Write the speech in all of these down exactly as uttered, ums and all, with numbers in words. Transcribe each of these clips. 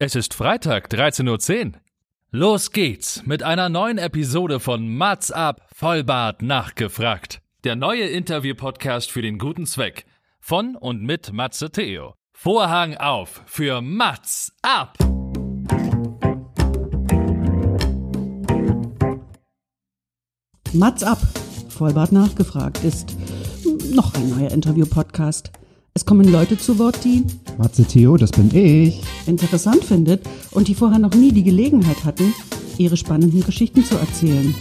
Es ist Freitag, dreizehn Uhr zehn. Los geht's mit einer neuen Episode von Matz ab, Vollbart nachgefragt. Der neue Interview-Podcast für den guten Zweck. Von und mit Matze Theo. Vorhang auf für Matz ab! Matz ab, Vollbart nachgefragt, ist noch ein neuer Interview-Podcast. Es kommen Leute zu Wort, die Matze Theo, das bin ich, interessant findet und die vorher noch nie die Gelegenheit hatten, ihre spannenden Geschichten zu erzählen.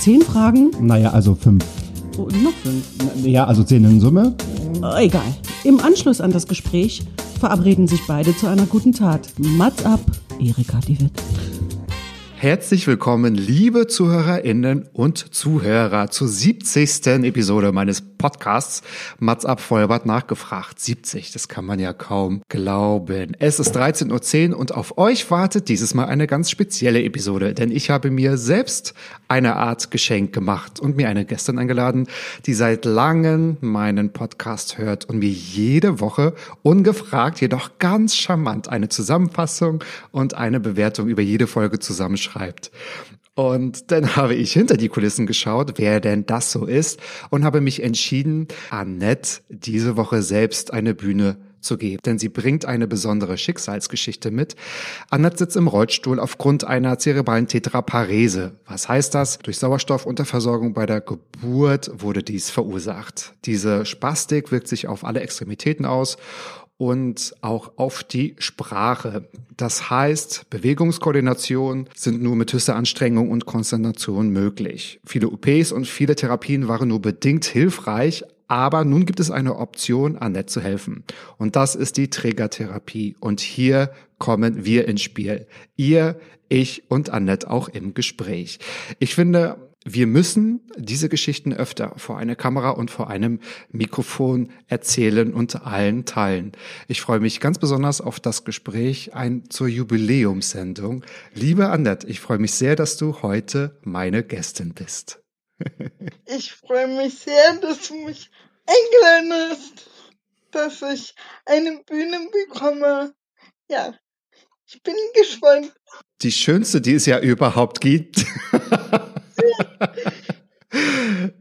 Zehn Fragen? Naja, also fünf. Oh, noch fünf? Ja, also zehn in Summe. Oh, egal. Im Anschluss an das Gespräch verabreden sich beide zu einer guten Tat. Matz ab, Erika, die Witt. Herzlich willkommen, liebe ZuhörerInnen und Zuhörer, zur siebzigsten Episode meines Podcasts Matz ab, Vollbart nachgefragt. siebzig, das kann man ja kaum glauben. Es ist dreizehn Uhr zehn und auf euch wartet dieses Mal eine ganz spezielle Episode, denn ich habe mir selbst eine Art Geschenk gemacht und mir eine Gästin eingeladen, die seit langem meinen Podcast hört und mir jede Woche ungefragt, jedoch ganz charmant eine Zusammenfassung und eine Bewertung über jede Folge zusammenschreibt. schreibt. Und dann habe ich hinter die Kulissen geschaut, wer denn das so ist, und habe mich entschieden, Annett diese Woche selbst eine Bühne zu geben, denn sie bringt eine besondere Schicksalsgeschichte mit. Annett sitzt im Rollstuhl aufgrund einer zerebralen Tetraparese. Was heißt das? Durch Sauerstoffunterversorgung bei der Geburt wurde dies verursacht. Diese Spastik wirkt sich auf alle Extremitäten aus und auch auf die Sprache. Das heißt, Bewegungskoordination sind nur mit höchster Anstrengung und Konzentration möglich. Viele O Ps und viele Therapien waren nur bedingt hilfreich, aber nun gibt es eine Option, Annett zu helfen. Und das ist die Trägertherapie. Und hier kommen wir ins Spiel. Ihr, ich und Annett auch im Gespräch. Ich finde, wir müssen diese Geschichten öfter vor einer Kamera und vor einem Mikrofon erzählen und allen teilen. Ich freue mich ganz besonders auf das Gespräch ein zur Jubiläumssendung. Liebe Annett, ich freue mich sehr, dass du heute meine Gästin bist. Ich freue mich sehr, dass du mich eingeladen hast, dass ich eine Bühne bekomme. Ja, ich bin gespannt. Die schönste, die es ja überhaupt gibt.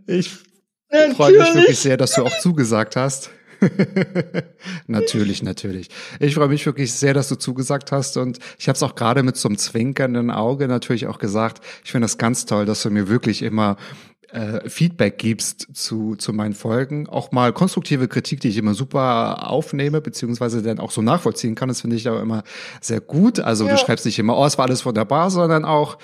Ich freue mich wirklich sehr, dass du auch zugesagt hast. natürlich, natürlich. Ich freue mich wirklich sehr, dass du zugesagt hast, und ich habe es auch gerade mit so einem zwinkernden Auge natürlich auch gesagt. Ich finde das ganz toll, dass du mir wirklich immer äh, Feedback gibst zu zu meinen Folgen. Auch mal konstruktive Kritik, die ich immer super aufnehme, beziehungsweise dann auch so nachvollziehen kann. Das finde ich aber immer sehr gut. Also ja. Du schreibst nicht immer, oh, es war alles wunderbar, sondern auch,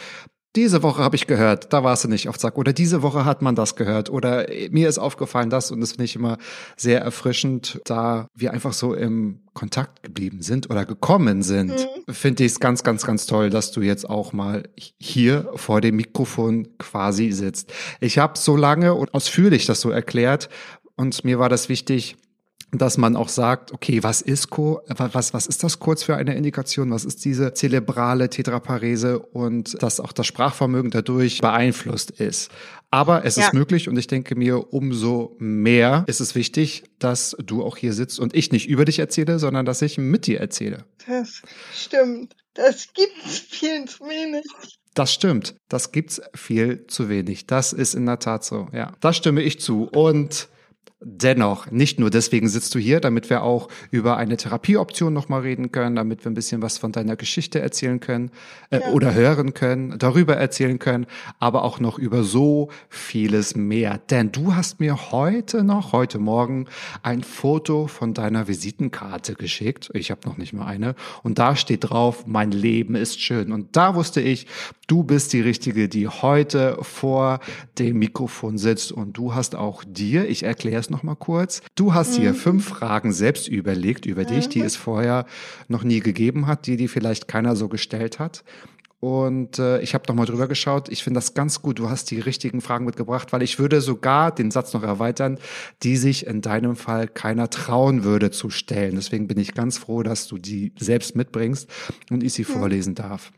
diese Woche habe ich gehört, da warst du nicht auf Zack. Oder diese Woche hat man das gehört. Oder mir ist aufgefallen das. Und das finde ich immer sehr erfrischend, da wir einfach so im Kontakt geblieben sind oder gekommen sind. Mhm. Finde ich es ganz, ganz, ganz toll, dass du jetzt auch mal hier vor dem Mikrofon quasi sitzt. Ich habe so lange und ausführlich das so erklärt. Und mir war das wichtig, dass man auch sagt, okay, was ist was was ist das kurz für eine Indikation? Was ist diese zerebrale Tetraparese, und dass auch das Sprachvermögen dadurch beeinflusst ist. Aber es ja. ist möglich, und ich denke mir, umso mehr ist es wichtig, dass du auch hier sitzt und ich nicht über dich erzähle, sondern dass ich mit dir erzähle. Das stimmt. Das gibt's viel zu wenig. Das stimmt. Das gibt's viel zu wenig. Das ist in der Tat so. Ja, da stimme ich zu. Und dennoch, nicht nur deswegen sitzt du hier, damit wir auch über eine Therapieoption nochmal reden können, damit wir ein bisschen was von deiner Geschichte erzählen können äh, ja. oder hören können, darüber erzählen können, aber auch noch über so vieles mehr. Denn du hast mir heute noch, heute Morgen, ein Foto von deiner Visitenkarte geschickt. Ich habe noch nicht mal eine. Und da steht drauf, mein Leben ist schön. Und da wusste ich, du bist die Richtige, die heute vor dem Mikrofon sitzt. Und du hast auch dir, ich erkläre es noch mal kurz. Du hast hier mhm. fünf Fragen selbst überlegt über mhm. dich, die es vorher noch nie gegeben hat, die dir vielleicht keiner so gestellt hat. Und äh, ich habe noch mal drüber geschaut. Ich finde das ganz gut. Du hast die richtigen Fragen mitgebracht, weil ich würde sogar den Satz noch erweitern, die sich in deinem Fall keiner trauen würde zu stellen. Deswegen bin ich ganz froh, dass du die selbst mitbringst und ich sie mhm. vorlesen darf.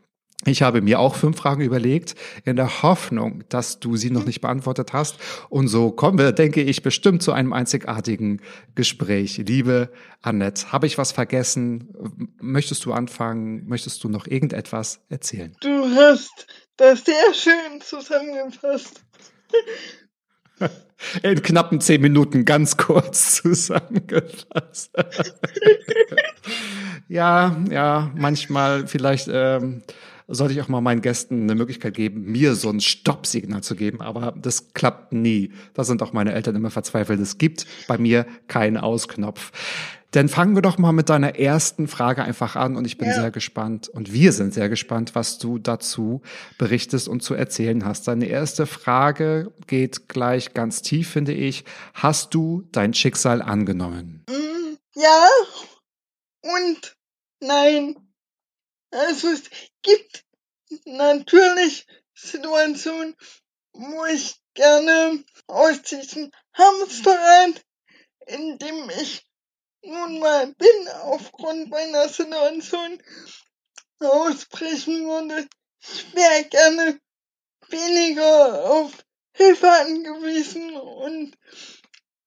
Ich habe mir auch fünf Fragen überlegt, in der Hoffnung, dass du sie noch nicht beantwortet hast. Und so kommen wir, denke ich, bestimmt zu einem einzigartigen Gespräch. Liebe Annett, habe ich was vergessen? Möchtest du anfangen? Möchtest du noch irgendetwas erzählen? Du hast das sehr schön zusammengefasst. In knappen zehn Minuten ganz kurz zusammengefasst. Ja, ja, manchmal vielleicht ähm, sollte ich auch mal meinen Gästen eine Möglichkeit geben, mir so ein Stoppsignal zu geben, aber das klappt nie. Da sind auch meine Eltern immer verzweifelt. Es gibt bei mir keinen Ausknopf. Dann fangen wir doch mal mit deiner ersten Frage einfach an und ich bin ja. sehr gespannt und wir sind sehr gespannt, was du dazu berichtest und zu erzählen hast. Deine erste Frage geht gleich ganz tief, finde ich. Hast du dein Schicksal angenommen? Ja und nein. Also es gibt natürlich Situationen, wo ich gerne aus diesem Hamsterrad, in dem ich nun mal bin, aufgrund meiner Situation ausbrechen würde. Ich wäre gerne weniger auf Hilfe angewiesen und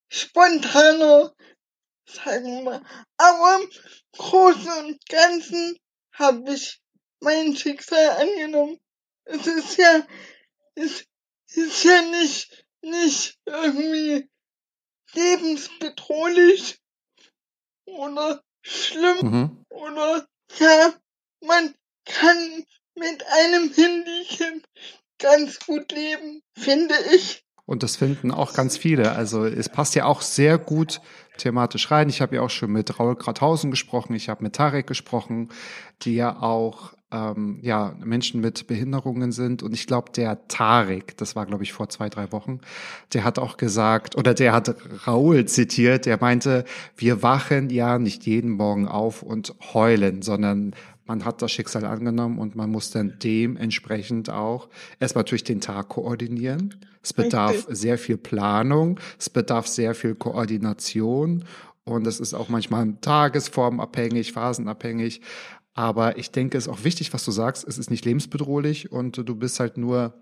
spontaner, sagen wir mal. Aber im Großen und Ganzen habe ich mein Schicksal angenommen. Es ist ja, es ist ja nicht, nicht irgendwie lebensbedrohlich oder schlimm, mhm. oder ja, man kann mit einem Handicap ganz gut leben, finde ich. Und das finden auch ganz viele. Also es passt ja auch sehr gut thematisch rein. Ich habe ja auch schon mit Raul Krauthausen gesprochen, ich habe mit Tarek gesprochen, die ja auch ähm, ja, Menschen mit Behinderungen sind. Und ich glaube, der Tarek, das war, glaube ich, vor zwei, drei Wochen, der hat auch gesagt, oder der hat Raul zitiert, der meinte, wir wachen ja nicht jeden Morgen auf und heulen, sondern man hat das Schicksal angenommen und man muss dann dementsprechend auch erstmal natürlich den Tag koordinieren. Es bedarf sehr viel Planung, es bedarf sehr viel Koordination und es ist auch manchmal tagesformabhängig, phasenabhängig. Aber ich denke, es ist auch wichtig, was du sagst. Es ist nicht lebensbedrohlich und du bist halt nur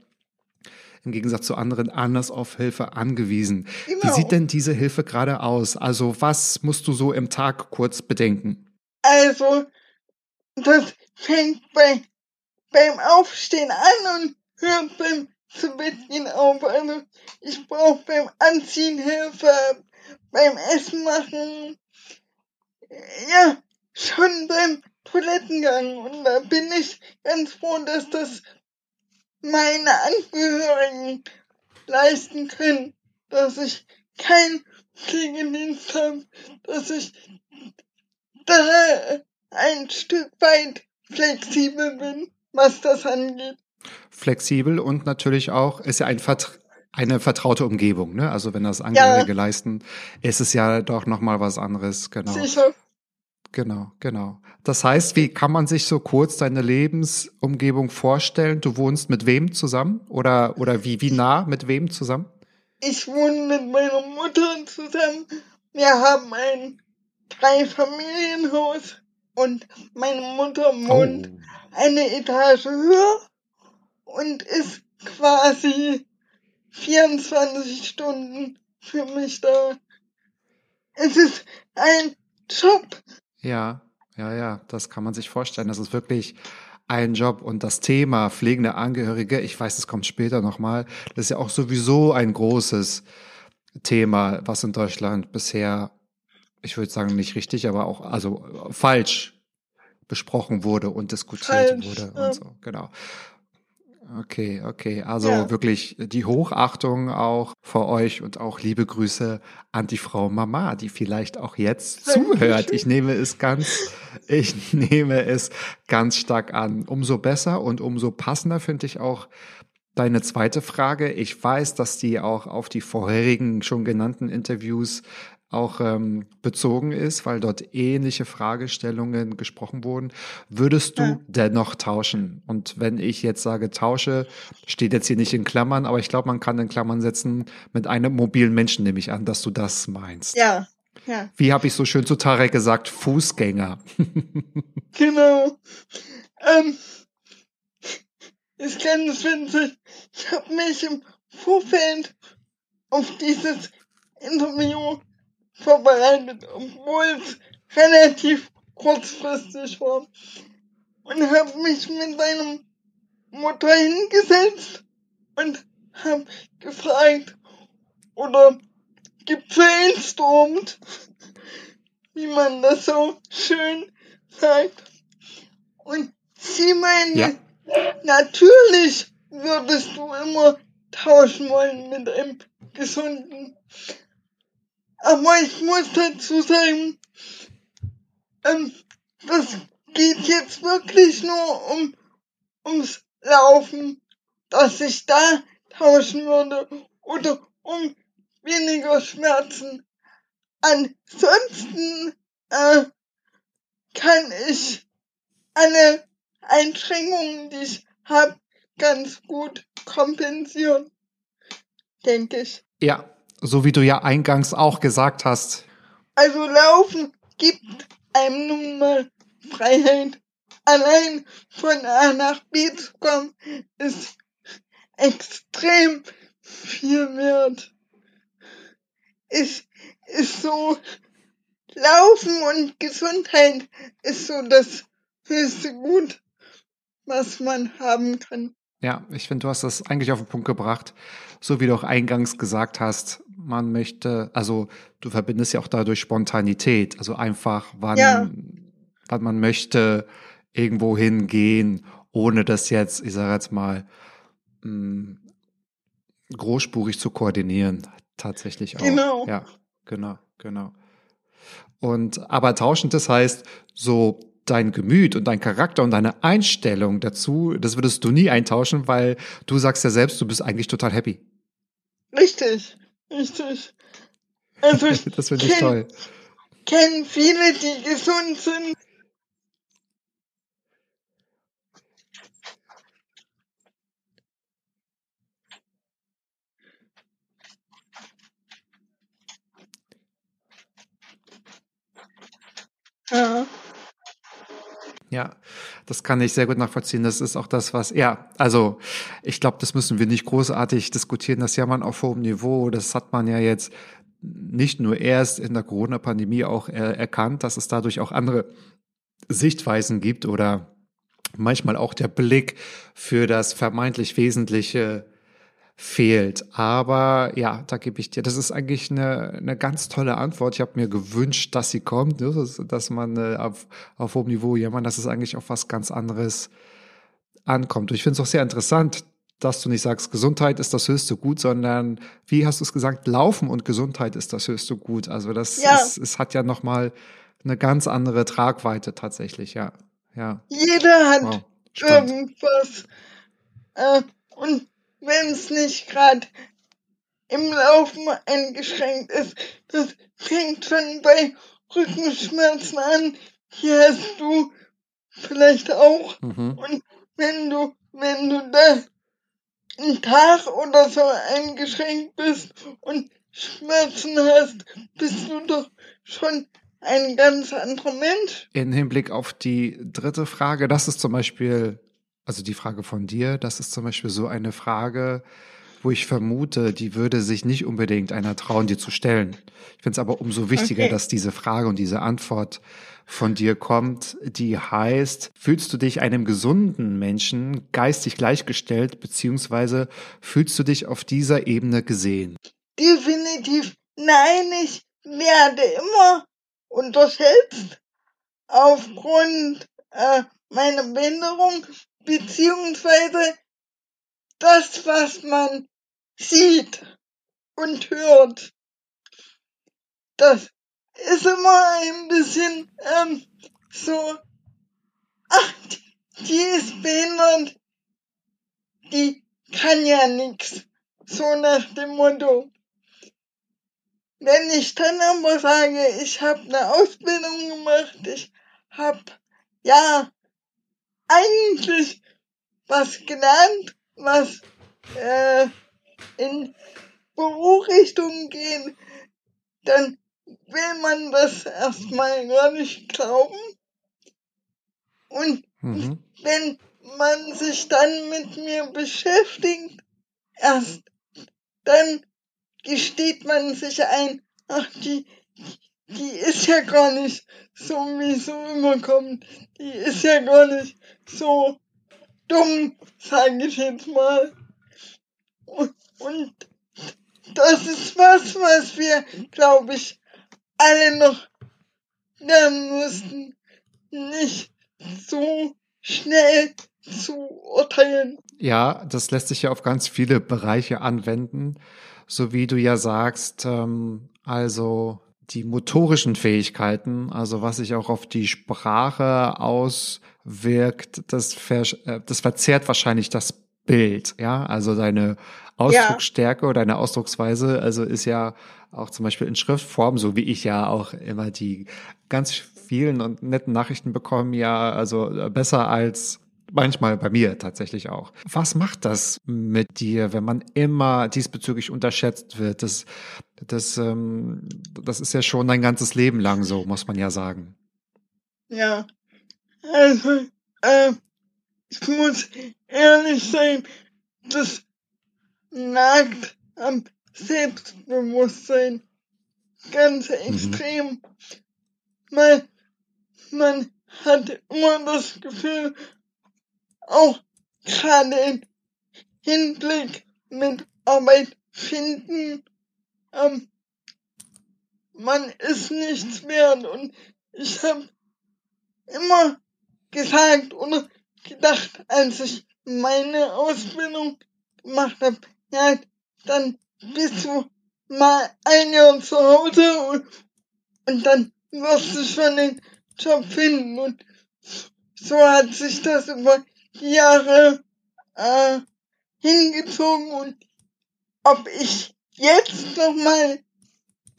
im Gegensatz zu anderen anders auf Hilfe angewiesen. Genau. Wie sieht denn diese Hilfe gerade aus? Also was musst du so im Tag kurz bedenken? Also das fängt bei, beim Aufstehen an und hört beim Zubettgehen auf. Also ich brauche beim Anziehen Hilfe, beim Essen machen, ja, schon beim Toilettengang. Und da bin ich ganz froh, dass das meine Angehörigen leisten können, dass ich keinen Pflegedienst habe, dass ich da ein Stück weit flexibel bin, was das angeht. Flexibel und natürlich auch, ist ja ein Vertra- eine vertraute Umgebung, ne? Also wenn das Angehörige ja. leisten, ist es ja doch nochmal was anderes, genau. Sicher. Genau, genau. Das heißt, wie kann man sich so kurz deine Lebensumgebung vorstellen? Du wohnst mit wem zusammen? Oder, oder wie, wie nah mit wem zusammen? Ich wohne mit meiner Mutter zusammen. Wir haben ein Dreifamilienhaus. Und meine Mutter wohnt oh. eine Etage höher und ist quasi vierundzwanzig Stunden für mich da. Es ist ein Job. Ja, ja, ja, das kann man sich vorstellen. Das ist wirklich ein Job. Und das Thema pflegende Angehörige, ich weiß, das kommt später nochmal, das ist ja auch sowieso ein großes Thema, was in Deutschland bisher, ich würde sagen, nicht richtig, aber auch also falsch besprochen wurde und diskutiert falsch, wurde und ja. so, genau. Okay, okay, also ja. wirklich die Hochachtung auch vor euch und auch liebe Grüße an die Frau Mama, die vielleicht auch jetzt zuhört. Ich nehme es ganz, ich nehme es ganz stark an. Umso besser und umso passender finde ich auch deine zweite Frage. Ich weiß, dass die auch auf die vorherigen schon genannten Interviews auch ähm, bezogen ist, weil dort ähnliche Fragestellungen gesprochen wurden. Würdest du ja. dennoch tauschen? Und wenn ich jetzt sage tausche, steht jetzt hier nicht in Klammern, aber ich glaube, man kann in Klammern setzen, mit einem mobilen Menschen nehme ich an, dass du das meinst. Ja, ja. Wie habe ich so schön zu Tarek gesagt? Fußgänger. Genau. Ähm, des kleinen Winzels habe mich im Vorfeld auf dieses Interview vorbereitet, obwohl es relativ kurzfristig war, und habe mich mit seinem Mutter hingesetzt und habe gefragt oder gebrainstormt, wie man das so schön sagt. Und sie meinte, ja. Natürlich würdest du immer tauschen wollen mit einem Gesunden. Aber ich muss dazu sagen, ähm, das geht jetzt wirklich nur um, ums Laufen, dass ich da tauschen würde oder um weniger Schmerzen. Ansonsten äh, kann ich alle Einschränkungen, die ich habe, ganz gut kompensieren, denke ich. Ja, so wie du ja eingangs auch gesagt hast. Also Laufen gibt einem nun mal Freiheit. Allein von A nach B zu kommen, ist extrem viel wert. Es ist so, Laufen und Gesundheit ist so das höchste Gut, was man haben kann. Ja, ich finde, du hast das eigentlich auf den Punkt gebracht, so wie du auch eingangs gesagt hast, man möchte, also du verbindest ja auch dadurch Spontanität, also einfach, wann, ja. wann man möchte irgendwo hingehen, ohne das jetzt, ich sage jetzt mal, mh, großspurig zu koordinieren, tatsächlich auch. Genau. Ja, genau, genau. Und, aber tauschend, das heißt, so dein Gemüt und dein Charakter und deine Einstellung dazu, das würdest du nie eintauschen, weil du sagst ja selbst, du bist eigentlich total happy. Richtig, richtig. Also ich das finde ich toll. Ich kenne viele, die gesund sind. Ja. Ja, das kann ich sehr gut nachvollziehen. Das ist auch das, was, ja, also ich glaube, das müssen wir nicht großartig diskutieren. Das ist ja man auf hohem Niveau. Das hat man ja jetzt nicht nur erst in der Corona-Pandemie auch äh, erkannt, dass es dadurch auch andere Sichtweisen gibt oder manchmal auch der Blick für das vermeintlich Wesentliche fehlt. Aber ja, da gebe ich dir, das ist eigentlich eine, eine ganz tolle Antwort. Ich habe mir gewünscht, dass sie kommt, dass man äh, auf, auf hohem Niveau jemand, dass es eigentlich auf was ganz anderes ankommt. Und ich finde es auch sehr interessant, dass du nicht sagst, Gesundheit ist das höchste Gut, sondern, wie hast du es gesagt, Laufen und Gesundheit ist das höchste Gut. Also das ja. ist, es hat ja nochmal eine ganz andere Tragweite tatsächlich, ja. ja. Jeder hat wow. irgendwas äh, und wenn es nicht gerade im Laufen eingeschränkt ist. Das fängt schon bei Rückenschmerzen an. Hier hast du vielleicht auch. Mhm. Und wenn du, wenn du da einen Tag oder so eingeschränkt bist und Schmerzen hast, bist du doch schon ein ganz anderer Mensch. In Hinblick auf die dritte Frage, das ist zum Beispiel... Also die Frage von dir, das ist zum Beispiel so eine Frage, wo ich vermute, die würde sich nicht unbedingt einer trauen, dir zu stellen. Ich finde es aber umso wichtiger, okay. dass diese Frage und diese Antwort von dir kommt, die heißt, fühlst du dich einem gesunden Menschen geistig gleichgestellt, beziehungsweise fühlst du dich auf dieser Ebene gesehen? Definitiv nein, ich werde immer unterschätzt aufgrund äh, meiner Behinderung. Beziehungsweise das, was man sieht und hört. Das ist immer ein bisschen ähm, so, ach, die ist behindert, die kann ja nichts. So nach dem Motto. Wenn ich dann aber sage, ich habe eine Ausbildung gemacht, ich habe, ja, eigentlich was gelernt, was äh, in Berufsrichtungen gehen, dann will man das erstmal gar nicht glauben. Und mhm. wenn man sich dann mit mir beschäftigt, erst dann gesteht man sich ein, ach, die, die ist ja gar nicht so, wie es so überkommt, die ist ja gar nicht so dumm, sage ich jetzt mal. Und, und das ist was, was wir, glaube ich, alle noch lernen müssen, nicht so schnell zu urteilen. Ja, das lässt sich ja auf ganz viele Bereiche anwenden, so wie du ja sagst, ähm, also die motorischen Fähigkeiten, also was sich auch auf die Sprache auswirkt, das, ver- das verzerrt wahrscheinlich das Bild, ja, also deine Ausdrucksstärke, ja, oder deine Ausdrucksweise, also ist ja auch zum Beispiel in Schriftform, so wie ich ja auch immer die ganz vielen und netten Nachrichten bekomme, ja, also besser als manchmal bei mir tatsächlich auch. Was macht das mit dir, wenn man immer diesbezüglich unterschätzt wird? Das, das, ähm, das ist ja schon dein ganzes Leben lang so, muss man ja sagen. Ja, also äh, ich muss ehrlich sein, das nagt am Selbstbewusstsein ganz extrem. Mhm. Man, man hat immer das Gefühl, auch gerade im Hinblick mit Arbeit finden, ähm, man ist nichts wert. Und ich habe immer gesagt oder gedacht, als ich meine Ausbildung gemacht habe, ja, dann bist du mal ein Jahr zu Hause und, und dann wirst du schon den Job finden. Und so hat sich das über Jahre äh, hingezogen, und ob ich jetzt nochmal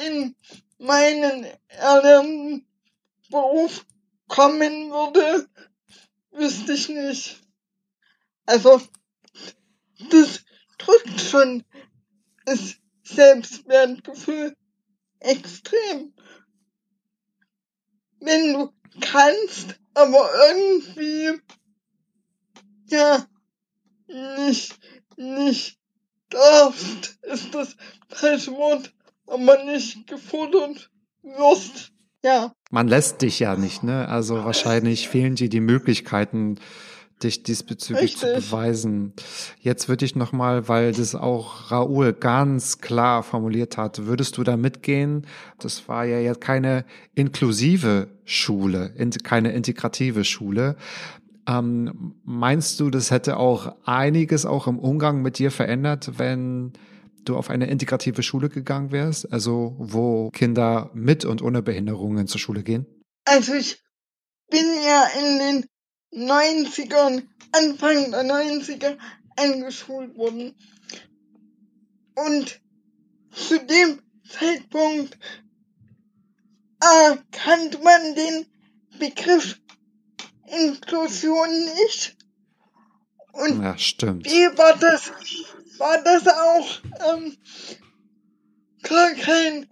in meinen erlernten Beruf kommen würde, wüsste ich nicht. Also, das drückt schon das Selbstwertgefühl extrem. Wenn du kannst, aber irgendwie ja, nicht, nicht darfst, ist das falsche Wort, aber nicht gefordert wirst, ja. Man lässt dich ja nicht, ne? Also wahrscheinlich fehlen dir die Möglichkeiten, dich diesbezüglich Richtig. zu beweisen. Jetzt würde ich nochmal, weil das auch Raoul ganz klar formuliert hat, würdest du da mitgehen? Das war ja jetzt keine inklusive Schule, keine integrative Schule. Ähm, meinst du, das hätte auch einiges auch im Umgang mit dir verändert, wenn du auf eine integrative Schule gegangen wärst? Also wo Kinder mit und ohne Behinderungen zur Schule gehen? Also ich bin ja in den neunzigern, Anfang der neunziger eingeschult worden. Und zu dem Zeitpunkt kannte man den Begriff Inklusion nicht. Und ja, stimmt. Wie war das, war das auch ähm, gar kein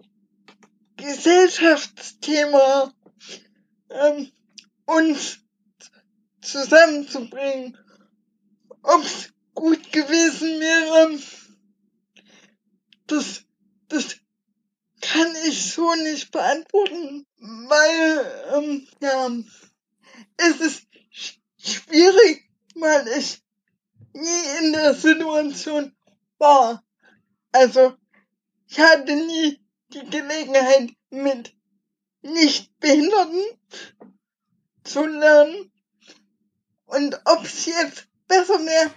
Gesellschaftsthema, ähm, uns zusammenzubringen. Ob es gut gewesen wäre, das, das kann ich so nicht beantworten, weil, ähm, ja, es ist schwierig, weil ich nie in der Situation war. Also, ich hatte nie die Gelegenheit, mit Nichtbehinderten zu lernen. Und ob es jetzt besser wäre,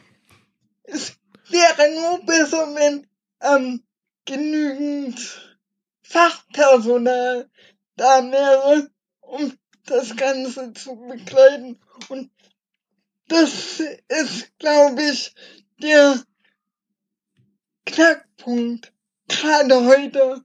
es wäre nur besser, wenn ähm, genügend Fachpersonal da wäre, um das Ganze zu begleiten. Und das ist, glaube ich, der Knackpunkt, gerade heute,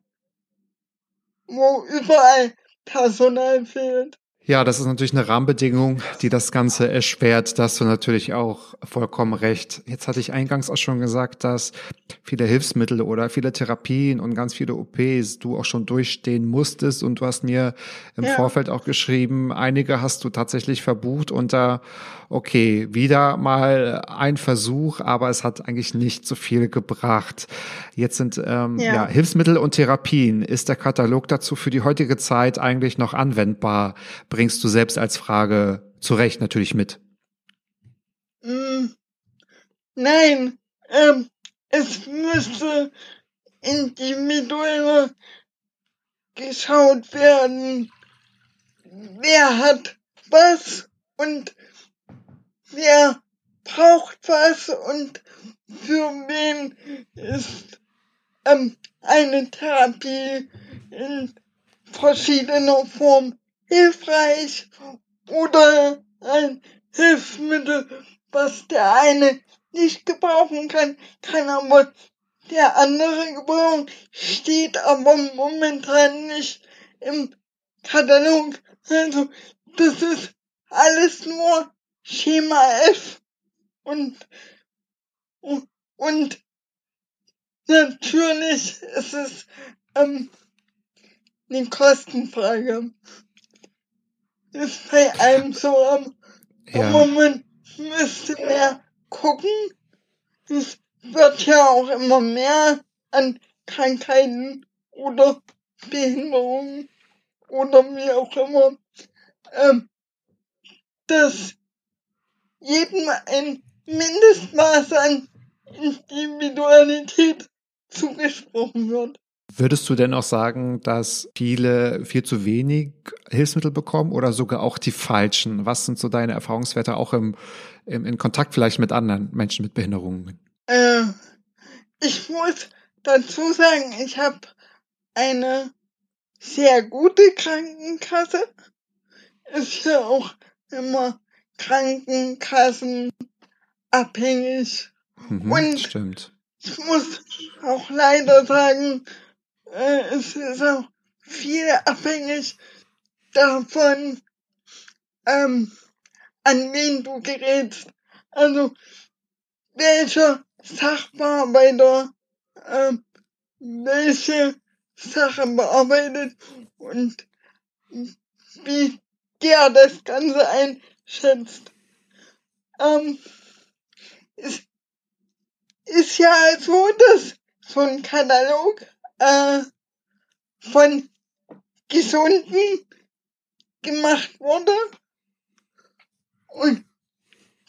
wo überall Personal fehlt. Ja, das ist natürlich eine Rahmenbedingung, die das Ganze erschwert. Da hast du natürlich auch vollkommen recht. Jetzt hatte ich eingangs auch schon gesagt, dass viele Hilfsmittel oder viele Therapien und ganz viele O Ps du auch schon durchstehen musstest. Und du hast mir im ja. Vorfeld auch geschrieben, einige hast du tatsächlich verbucht unter okay, wieder mal ein Versuch, aber es hat eigentlich nicht so viel gebracht. Jetzt sind ähm, ja. ja Hilfsmittel und Therapien. Ist der Katalog dazu für die heutige Zeit eigentlich noch anwendbar? Bringst du selbst als Frage zu Recht natürlich mit. Nein, ähm, es müsste individueller geschaut werden. Wer hat was und wer braucht was und für wen ist ähm, eine Therapie in verschiedener Form hilfreich oder ein Hilfsmittel, was der eine nicht gebrauchen kann, kann aber der andere gebrauchen, steht aber momentan nicht im Katalog. Also das ist alles nur Schema F und und natürlich ist es ähm, eine Kostenfrage. Ist bei einem so am ja. Moment müsste mehr gucken. Es wird ja auch immer mehr an Krankheiten oder Behinderungen oder wie auch immer, ähm, dass jedem ein Mindestmaß an Individualität zugesprochen wird. Würdest du denn auch sagen, dass viele viel zu wenig Hilfsmittel bekommen oder sogar auch die falschen? Was sind so deine Erfahrungswerte auch im, im in Kontakt vielleicht mit anderen Menschen mit Behinderungen? Äh, ich muss dazu sagen, ich habe eine sehr gute Krankenkasse. Ist ja auch immer krankenkassenabhängig. Mhm, und stimmt. Ich muss auch leider sagen, es ist auch viel abhängig davon, ähm, an wen du gerätst. Also, welcher Sachbearbeiter, ähm, welche Sache bearbeitet und wie der das Ganze einschätzt. Ähm, es ist ja so, dass so ein Katalog äh, von Gesunden gemacht wurde und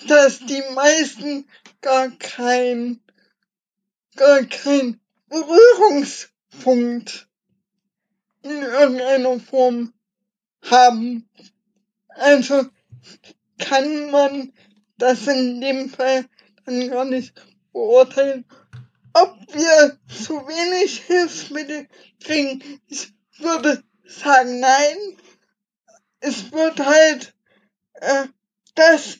dass die meisten gar kein, gar kein Berührungspunkt in irgendeiner Form haben. Also kann man das in dem Fall dann gar nicht beurteilen, ob wir zu wenig Hilfsmittel kriegen. Ich würde sagen, nein. Es wird halt, äh, das,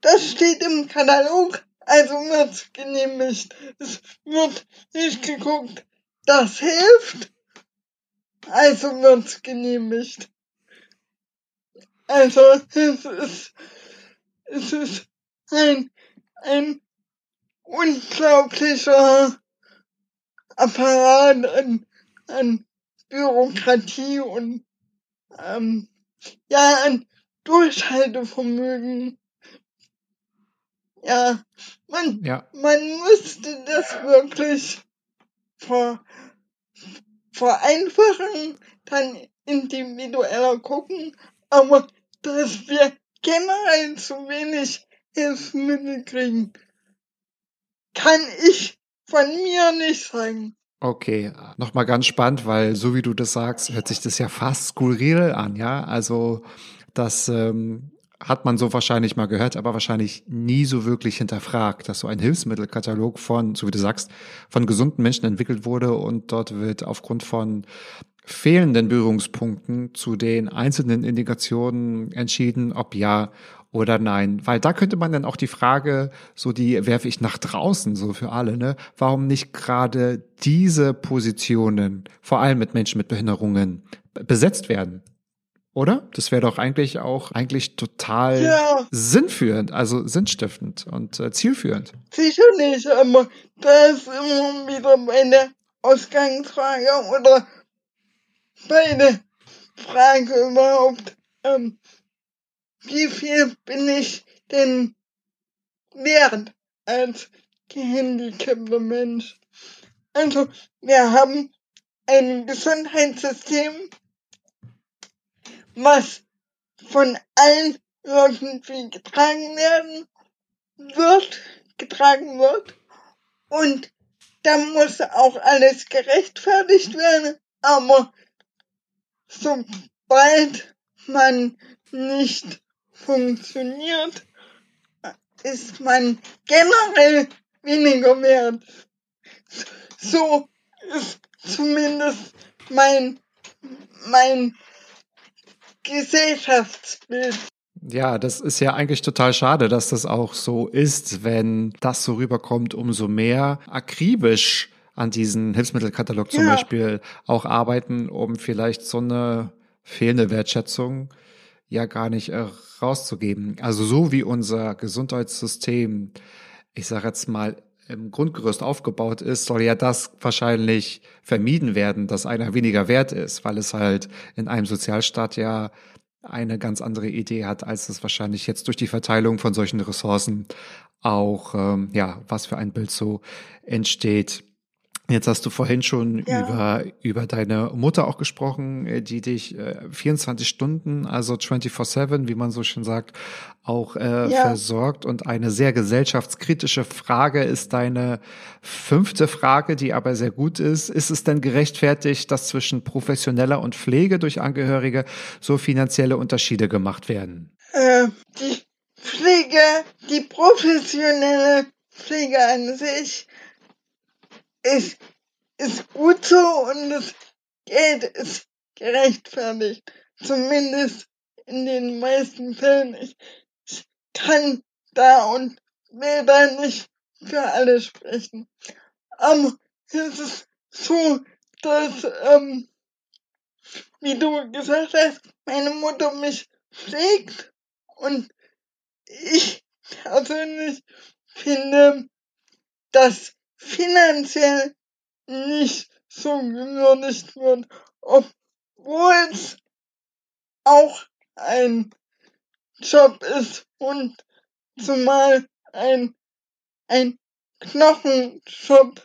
das steht im Katalog, also wird's genehmigt. Es wird nicht geguckt, das hilft, also wird's genehmigt. Also, es ist, es ist ein, ein unglaublicher Apparat an, an Bürokratie und, ähm, ja, an Durchhaltevermögen. Ja, man, ja. man müsste das wirklich ver, vereinfachen, dann individueller gucken, aber dass wir generell zu wenig Hilfsmittel kriegen, kann ich von mir nicht sagen. Okay, nochmal ganz spannend, weil so wie du das sagst, hört sich das ja fast skurril an, ja? Also das ähm, hat man so wahrscheinlich mal gehört, aber wahrscheinlich nie so wirklich hinterfragt, dass so ein Hilfsmittelkatalog von, so wie du sagst, von gesunden Menschen entwickelt wurde und dort wird aufgrund von fehlenden Berührungspunkten zu den einzelnen Indikationen entschieden, ob ja oder nein. Weil da könnte man dann auch die Frage, so die werfe ich nach draußen, so für alle, ne? Warum nicht gerade diese Positionen, vor allem mit Menschen mit Behinderungen, besetzt werden? Oder? Das wäre doch eigentlich auch eigentlich total ja. sinnführend, also sinnstiftend und äh, zielführend. Sicherlich, aber da ist immer wieder meine Ausgangsfrage oder meine Frage überhaupt, ähm, wie viel bin ich denn während als gehandicapter Mensch. Also, wir haben ein Gesundheitssystem, was von allen irgendwie getragen werden wird, getragen wird. Und da muss auch alles gerechtfertigt werden. Aber sobald man nicht funktioniert, ist man generell weniger wert. So ist zumindest mein, mein Gesellschaftsbild. Ja, das ist ja eigentlich total schade, dass das auch so ist, wenn das so rüberkommt, umso mehr akribisch an diesem Hilfsmittelkatalog zum ja. Beispiel auch arbeiten, um vielleicht so eine fehlende Wertschätzung ja gar nicht rauszugeben. Also so wie unser Gesundheitssystem, ich sage jetzt mal, im Grundgerüst aufgebaut ist, soll ja das wahrscheinlich vermieden werden, dass einer weniger wert ist, weil es halt in einem Sozialstaat ja eine ganz andere Idee hat, als es wahrscheinlich jetzt durch die Verteilung von solchen Ressourcen auch, ähm, ja, was für ein Bild so entsteht. Jetzt hast du vorhin schon ja. über, über deine Mutter auch gesprochen, die dich äh, vierundzwanzig Stunden, also vierundzwanzig sieben, wie man so schön sagt, auch äh, ja. versorgt. Und eine sehr gesellschaftskritische Frage ist deine fünfte Frage, die aber sehr gut ist. Ist es denn gerechtfertigt, dass zwischen professioneller und Pflege durch Angehörige so finanzielle Unterschiede gemacht werden? Äh, die Pflege, die professionelle Pflege an sich, Es ist gut so und das Geld ist gerechtfertigt. Zumindest in den meisten Fällen. Ich kann da und will da nicht für alle sprechen. Aber es ist so, dass, ähm, wie du gesagt hast, meine Mutter mich pflegt und ich persönlich finde, dass finanziell nicht so gewürdigt wird, obwohl es auch ein Job ist und zumal ein, ein Knochenjob.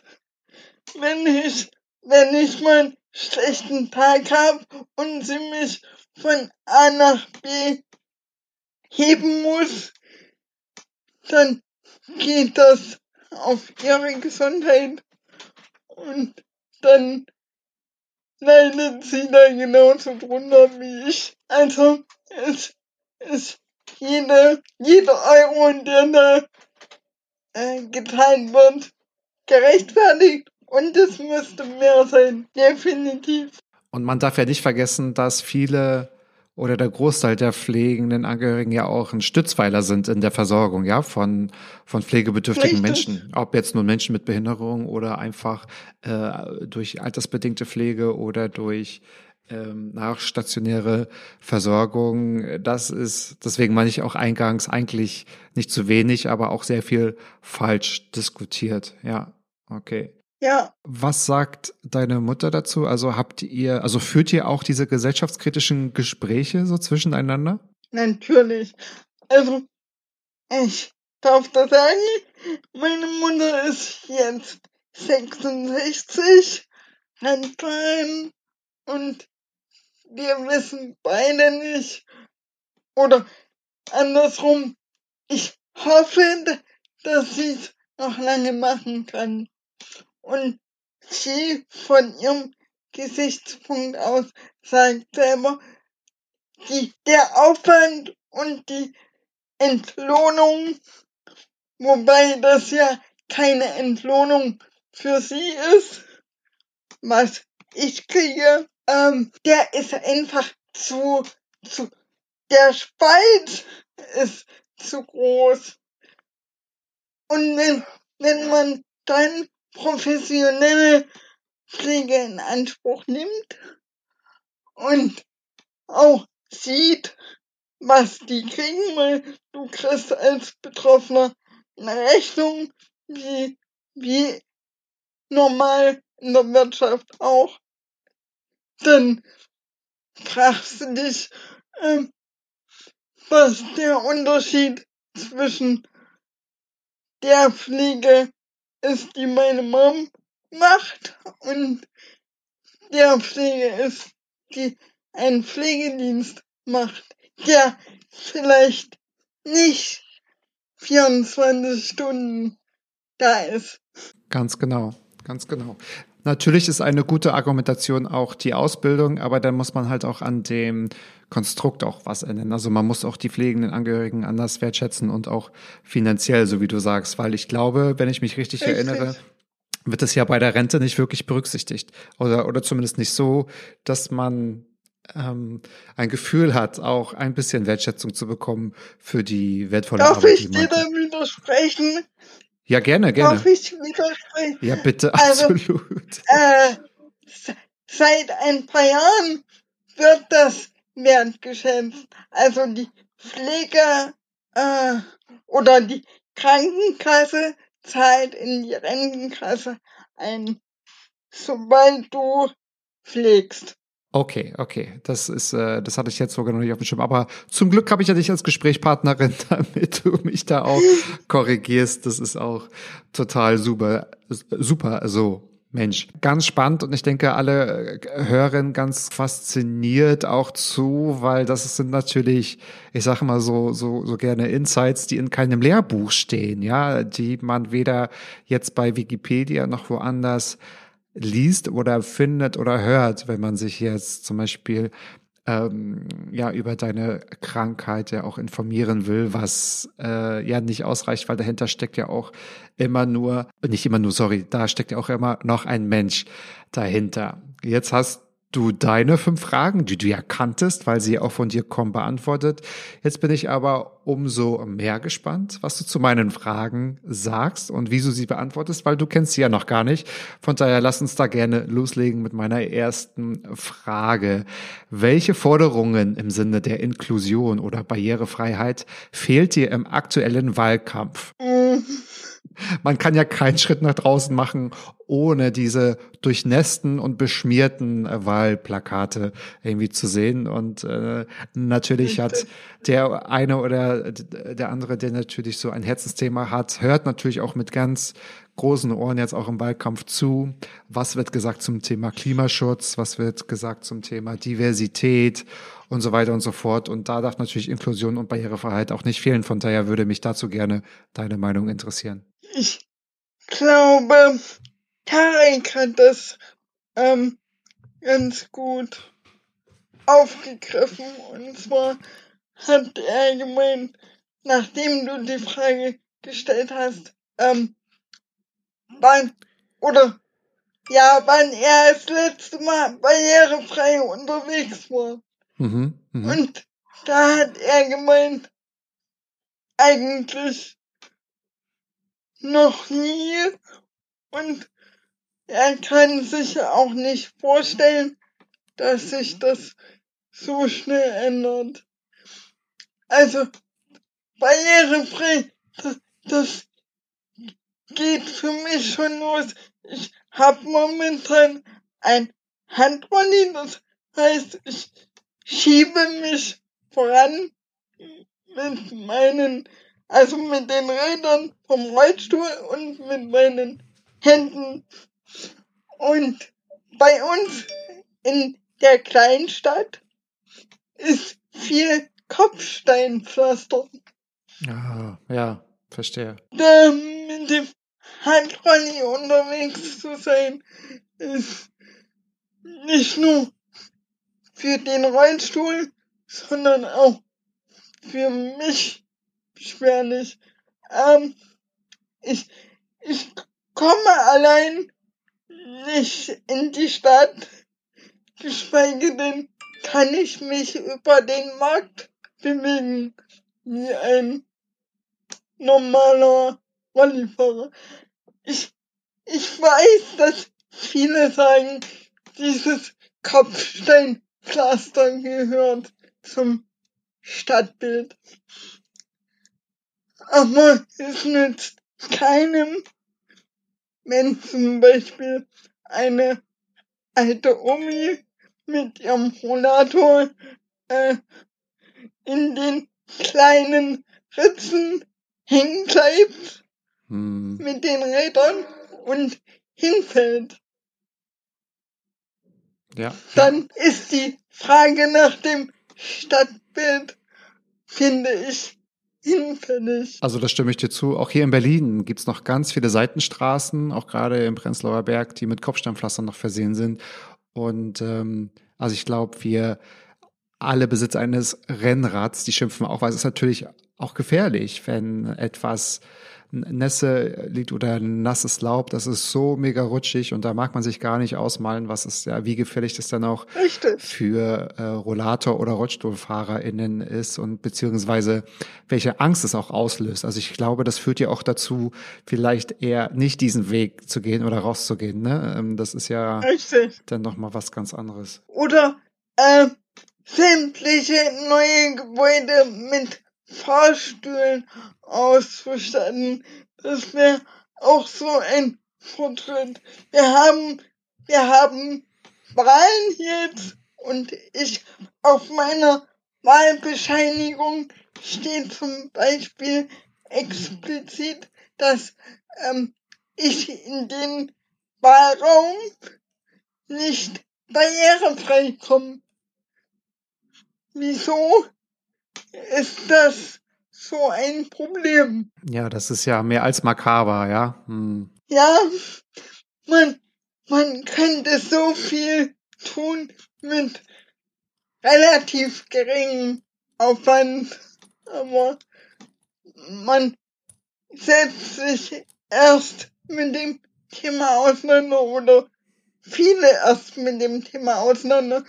Wenn ich, wenn ich mal einen schlechten Tag habe und sie mich von A nach B heben muss, dann geht das auf ihre Gesundheit und dann leidet sie da genauso drunter wie ich. Also es ist jeder, jeder Euro, der da äh, geteilt wird, gerechtfertigt und es müsste mehr sein, definitiv. Und man darf ja nicht vergessen, dass viele oder der Großteil der pflegenden Angehörigen ja auch ein Stützpfeiler sind in der Versorgung, ja, von, von pflegebedürftigen Menschen. Ob jetzt nur Menschen mit Behinderung oder einfach äh, durch altersbedingte Pflege oder durch ähm, nachstationäre Versorgung. Das ist, deswegen meine ich auch eingangs, eigentlich nicht zu wenig, aber auch sehr viel falsch diskutiert. Ja, okay. Ja. Was sagt deine Mutter dazu? Also habt ihr, also führt ihr auch diese gesellschaftskritischen Gespräche so zwischeneinander? Natürlich. Also, ich darf das sagen, meine Mutter ist jetzt sechsundsechzig, ganz klein, und wir wissen beide nicht, oder andersrum, ich hoffe, dass sie es noch lange machen kann. Und sie von ihrem Gesichtspunkt aus sagt selber, die, der Aufwand und die Entlohnung, wobei das ja keine Entlohnung für sie ist, was ich kriege, ähm, der ist einfach zu, zu, der Spalt ist zu groß. Und wenn, wenn man dann professionelle Pflege in Anspruch nimmt und auch sieht, was die kriegen, weil du kriegst als Betroffener eine Rechnung, wie, wie normal in der Wirtschaft auch, dann fragst du dich, äh, was der Unterschied zwischen der Pflege ist, die meine Mom macht, und der Pflege ist, die ein Pflegedienst macht, der vielleicht nicht vierundzwanzig Stunden da ist. Ganz genau, ganz genau. Natürlich ist eine gute Argumentation auch die Ausbildung, aber dann muss man halt auch an dem Konstrukt auch was ändern. Also man muss auch die pflegenden Angehörigen anders wertschätzen und auch finanziell, so wie du sagst. Weil ich glaube, wenn ich mich richtig, richtig. erinnere, wird das ja bei der Rente nicht wirklich berücksichtigt. Oder, oder zumindest nicht so, dass man ähm, ein Gefühl hat, auch ein bisschen Wertschätzung zu bekommen für die wertvolle Arbeit. Darf ich dir da widersprechen? Ja, gerne, gerne. Darf ich widersprechen? Ja, bitte, absolut. Also, äh, seit ein paar Jahren wird das wertgeschätzt. Also die Pflege äh, oder die Krankenkasse zahlt in die Rentenkasse ein, sobald du pflegst. Okay, okay, das ist, äh, das hatte ich jetzt sogar noch nicht auf dem Schirm, aber zum Glück habe ich ja dich als Gesprächspartnerin, damit du mich da auch korrigierst. Das ist auch total super, super, so also, Mensch. Ganz spannend, und ich denke, alle hören ganz fasziniert auch zu, weil das sind natürlich, ich sage mal so, so, so gerne Insights, die in keinem Lehrbuch stehen, ja, die man weder jetzt bei Wikipedia noch woanders liest oder findet oder hört, wenn man sich jetzt zum Beispiel ähm, ja über deine Krankheit ja auch informieren will, was äh, ja nicht ausreicht, weil dahinter steckt ja auch immer nur, nicht immer nur, sorry, da steckt ja auch immer noch ein Mensch dahinter. Jetzt hast du deine fünf Fragen, die du ja kanntest, weil sie auch von dir kommen, beantwortet. Jetzt bin ich aber umso mehr gespannt, was du zu meinen Fragen sagst und wieso sie beantwortest, weil du kennst sie ja noch gar nicht. Von daher lass uns da gerne loslegen mit meiner ersten Frage. Welche Forderungen im Sinne der Inklusion oder Barrierefreiheit fehlt dir im aktuellen Wahlkampf? Mhm. Man kann ja keinen Schritt nach draußen machen, ohne diese durchnässten und beschmierten Wahlplakate irgendwie zu sehen. Und äh, natürlich hat der eine oder der andere, der natürlich so ein Herzensthema hat, hört natürlich auch mit ganz großen Ohren jetzt auch im Wahlkampf zu. Was wird gesagt zum Thema Klimaschutz? Was wird gesagt zum Thema Diversität? Und so weiter und so fort. Und da darf natürlich Inklusion und Barrierefreiheit auch nicht fehlen. Von daher würde mich dazu gerne deine Meinung interessieren. Ich glaube, Tarek hat das ähm, ganz gut aufgegriffen. Und zwar hat er gemeint, nachdem du die Frage gestellt hast, ähm, wann oder ja, wann er das letzte Mal barrierefrei unterwegs war. Mhm, mh. Und da hat er gemeint, eigentlich noch nie, und er kann sich auch nicht vorstellen, dass sich das so schnell ändert. Also barrierefrei, das, das geht für mich schon los. Ich habe momentan ein Handrolli, das heißt, ich schiebe mich voran mit meinen, also mit den Rädern vom Rollstuhl und mit meinen Händen. Und bei uns in der Kleinstadt ist viel Kopfsteinpflaster. Ah, ja, verstehe. Da mit dem Handrolli unterwegs zu sein, ist nicht nur für den Rollstuhl, sondern auch für mich beschwerlich. Ähm, ich, ich komme allein nicht in die Stadt, geschweige denn kann ich mich über den Markt bewegen, wie ein normaler Rollifahrer. Ich, ich weiß, dass viele sagen, dieses Kopfstein Pflaster gehört zum Stadtbild. Aber es nützt keinem, wenn zum Beispiel eine alte Omi mit ihrem Rollator äh, in den kleinen Ritzen hängen bleibt hm. mit den Rädern und hinfällt. Ja. Dann ist die Frage nach dem Stadtbild, finde ich, hinfällig. Also da stimme ich dir zu. Auch hier in Berlin gibt es noch ganz viele Seitenstraßen, auch gerade im Prenzlauer Berg, die mit Kopfsteinpflastern noch versehen sind. Und ähm, also ich glaube, wir alle Besitzer eines Rennrads, die schimpfen auch, weil es ist natürlich auch gefährlich, wenn etwas Nässe liegt oder nasses Laub, das ist so mega rutschig und da mag man sich gar nicht ausmalen, was ist ja, wie gefährlich das dann auch Richtig. für äh, Rollator- oder RollstuhlfahrerInnen ist und beziehungsweise welche Angst es auch auslöst. Also ich glaube, das führt ja auch dazu, vielleicht eher nicht diesen Weg zu gehen oder rauszugehen, ne? Ähm, das ist ja Richtig. dann nochmal was ganz anderes. Oder äh, sämtliche neue Gebäude mit Fahrstühlen auszustatten. Das wäre auch so ein Fortschritt. Wir haben, wir haben Wahlen jetzt und ich, auf meiner Wahlbescheinigung steht zum Beispiel explizit, dass ähm, ich in den Wahlraum nicht barrierefrei komme. Wieso ist das so ein Problem? Ja, das ist ja mehr als makaber, ja? Hm. Ja, man, man könnte so viel tun mit relativ geringem Aufwand, aber man setzt sich erst mit dem Thema auseinander oder viele erst mit dem Thema auseinander,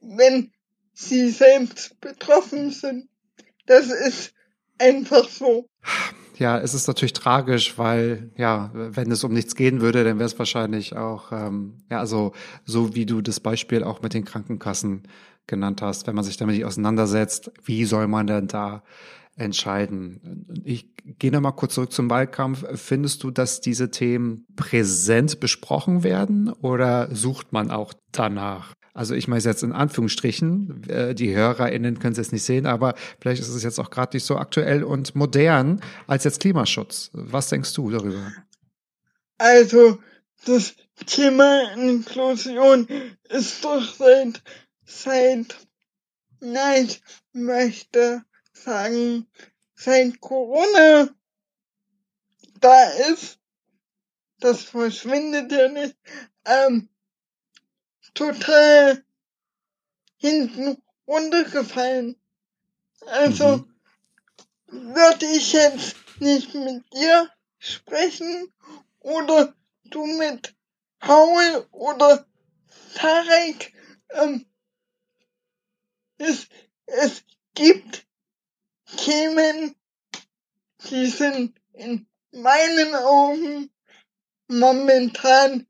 wenn sie selbst betroffen sind. Das ist einfach so. Ja, es ist natürlich tragisch, weil, ja, wenn es um nichts gehen würde, dann wäre es wahrscheinlich auch, ähm, ja, also so wie du das Beispiel auch mit den Krankenkassen genannt hast, wenn man sich damit nicht auseinandersetzt, wie soll man denn da entscheiden? Ich gehe nochmal kurz zurück zum Wahlkampf. Findest du, dass diese Themen präsent besprochen werden oder sucht man auch danach? Also ich meine es jetzt in Anführungsstrichen, die HörerInnen können es jetzt nicht sehen, aber vielleicht ist es jetzt auch gerade nicht so aktuell und modern als jetzt Klimaschutz. Was denkst du darüber? Also das Thema Inklusion ist doch seit, seit nein, ich möchte sagen, seit Corona da ist, das verschwindet ja nicht, ähm, total hinten runtergefallen. Also mhm. würde ich jetzt nicht mit dir sprechen oder du mit Raul oder Tarek. Ähm, es, es gibt Themen, die sind in meinen Augen momentan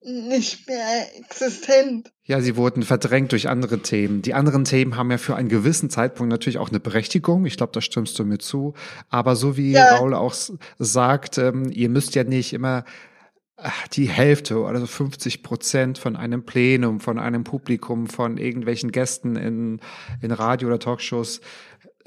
nicht mehr existent. Ja, sie wurden verdrängt durch andere Themen. Die anderen Themen haben ja für einen gewissen Zeitpunkt natürlich auch eine Berechtigung. Ich glaube, da stimmst du mir zu. Aber so wie ja. Raul auch sagt, ähm, ihr müsst ja nicht immer die Hälfte oder also fünfzig Prozent von einem Plenum, von einem Publikum, von irgendwelchen Gästen in, in Radio- oder Talkshows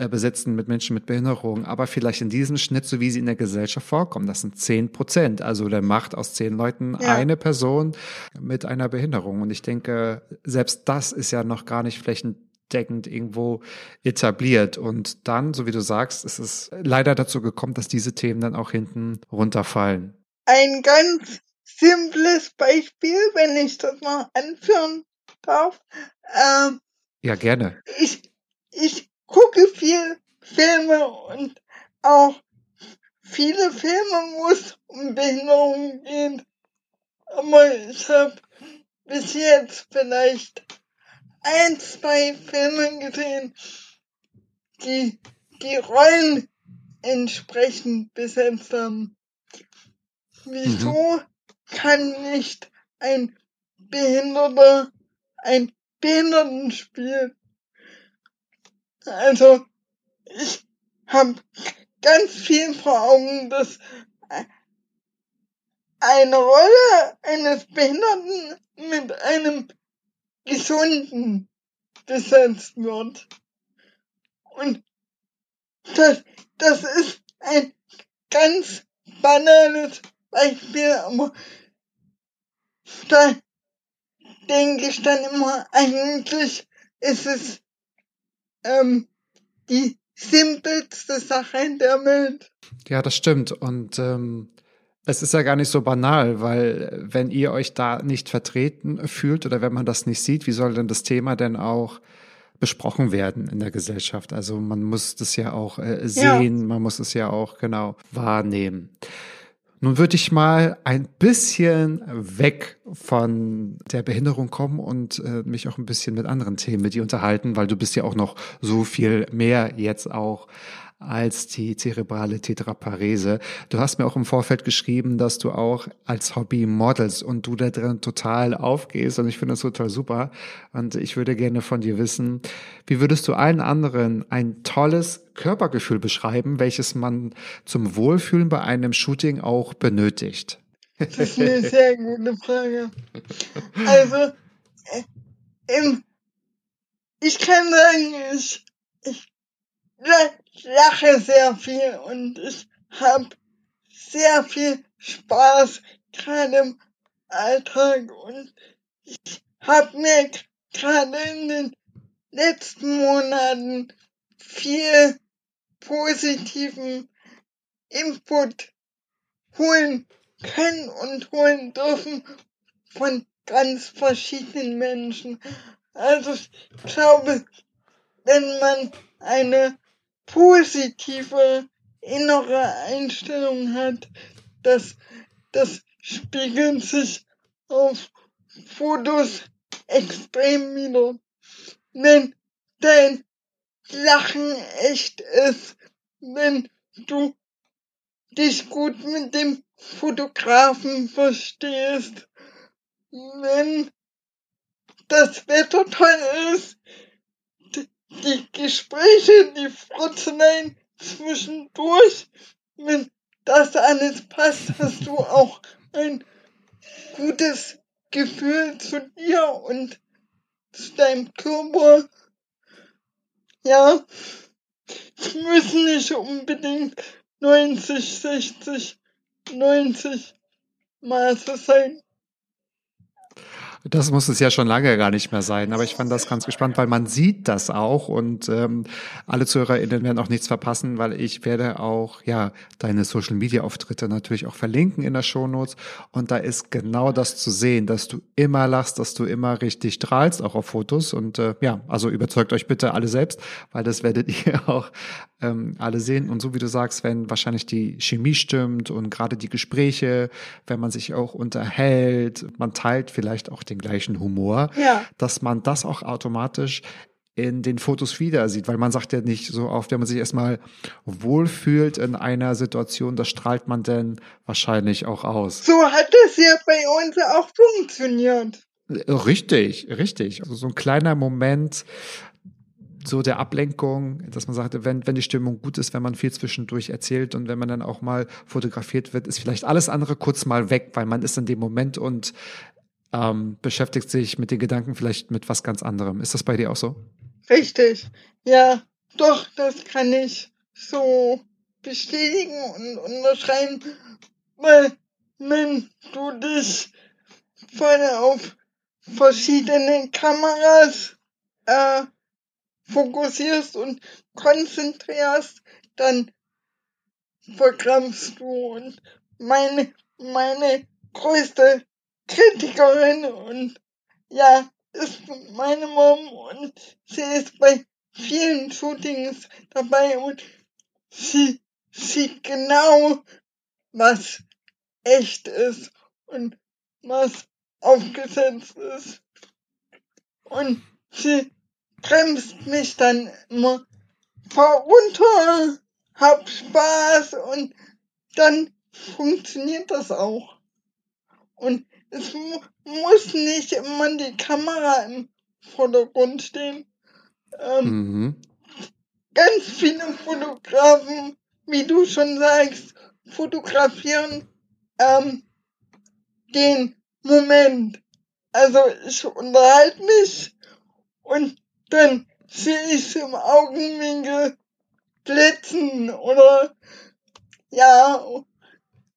besetzen mit Menschen mit Behinderung, aber vielleicht in diesem Schnitt, so wie sie in der Gesellschaft vorkommen, das sind zehn Prozent. Also der macht aus zehn Leuten ja. eine Person mit einer Behinderung. Und ich denke, selbst das ist ja noch gar nicht flächendeckend irgendwo etabliert. Und dann, so wie du sagst, ist es leider dazu gekommen, dass diese Themen dann auch hinten runterfallen. Ein ganz simples Beispiel, wenn ich das mal anführen darf. Ähm, ja, gerne. Ich, ich gucke viel Filme und auch viele Filme, wo es um Behinderung geht. Aber ich habe bis jetzt vielleicht ein, zwei Filme gesehen, die die Rollen entsprechend besetzt haben. Wieso mhm. kann nicht ein Behinderter ein Behinderten spielen? Also, ich habe ganz viel vor Augen, dass eine Rolle eines Behinderten mit einem Gesunden besetzt wird. Und das, das ist ein ganz banales Beispiel, aber da denke ich dann immer, eigentlich ist es ähm, die simpelste Sache in der Welt. Ja, das stimmt. Und ähm, es ist ja gar nicht so banal, weil wenn ihr euch da nicht vertreten fühlt oder wenn man das nicht sieht, wie soll denn das Thema denn auch besprochen werden in der Gesellschaft? Also man muss das ja auch äh, sehen, ja. Man muss es ja auch genau wahrnehmen. Nun würde ich mal ein bisschen weg von der Behinderung kommen und äh, mich auch ein bisschen mit anderen Themen mit dir unterhalten, weil du bist ja auch noch so viel mehr jetzt auch als die zerebrale Tetraparese. Du hast mir auch im Vorfeld geschrieben, dass du auch als Hobby modelst und du da drin total aufgehst und ich finde das total super und ich würde gerne von dir wissen, wie würdest du allen anderen ein tolles Körpergefühl beschreiben, welches man zum Wohlfühlen bei einem Shooting auch benötigt? Das ist eine sehr gute Frage. Also, ähm, ich kann sagen, ich, ich lache sehr viel und ich habe sehr viel Spaß gerade im Alltag und ich habe mir gerade in den letzten Monaten viel positiven Input holen können und holen dürfen von ganz verschiedenen Menschen. Also ich glaube, wenn man eine positive innere Einstellung hat, dass das spiegelt sich auf Fotos extrem wieder. Wenn dein Lachen echt ist, wenn du dich gut mit dem Fotografen verstehst, wenn das Wetter toll ist, die Gespräche, die Frotzeleien zwischendurch, wenn das alles passt, hast du auch ein gutes Gefühl zu dir und zu deinem Körper. Ja, es müssen nicht unbedingt neunzig, sechzig, neunzig Maße sein. Das muss es ja schon lange gar nicht mehr sein, aber ich fand das ganz gespannt, weil man sieht das auch und ähm, alle ZuhörerInnen werden auch nichts verpassen, weil ich werde auch ja deine Social-Media-Auftritte natürlich auch verlinken in der Shownotes und da ist genau das zu sehen, dass du immer lachst, dass du immer richtig strahlst, auch auf Fotos und äh, ja, also überzeugt euch bitte alle selbst, weil das werdet ihr auch ähm, alle sehen und so wie du sagst, wenn wahrscheinlich die Chemie stimmt und gerade die Gespräche, wenn man sich auch unterhält, man teilt vielleicht auch die den gleichen Humor, ja. Dass man das auch automatisch in den Fotos wieder sieht, weil man sagt ja nicht so oft, wenn man sich erstmal wohlfühlt in einer Situation, das strahlt man dann wahrscheinlich auch aus. So hat es ja bei uns auch funktioniert. Richtig, richtig. Also so ein kleiner Moment so der Ablenkung, dass man sagt, wenn, wenn die Stimmung gut ist, wenn man viel zwischendurch erzählt und wenn man dann auch mal fotografiert wird, ist vielleicht alles andere kurz mal weg, weil man ist in dem Moment und Ähm, beschäftigt sich mit den Gedanken vielleicht mit was ganz anderem. Ist das bei dir auch so? Richtig. Ja, doch, das kann ich so bestätigen und unterschreiben, weil wenn du dich voll auf verschiedene Kameras äh, fokussierst und konzentrierst, dann verkrampfst du. Und meine, meine größte Kritikerin und ja, ist meine Mom und sie ist bei vielen Shootings dabei und sie sieht genau, was echt ist und was aufgesetzt ist. Und sie bremst mich dann immer vorunter, hab Spaß und dann funktioniert das auch. Und es mu- muss nicht immer die Kamera im Vordergrund stehen. Ähm, mhm. Ganz viele Fotografen, wie du schon sagst, fotografieren ähm, den Moment. Also ich unterhalte mich und dann sehe ich es im Augenwinkel blitzen oder Ja,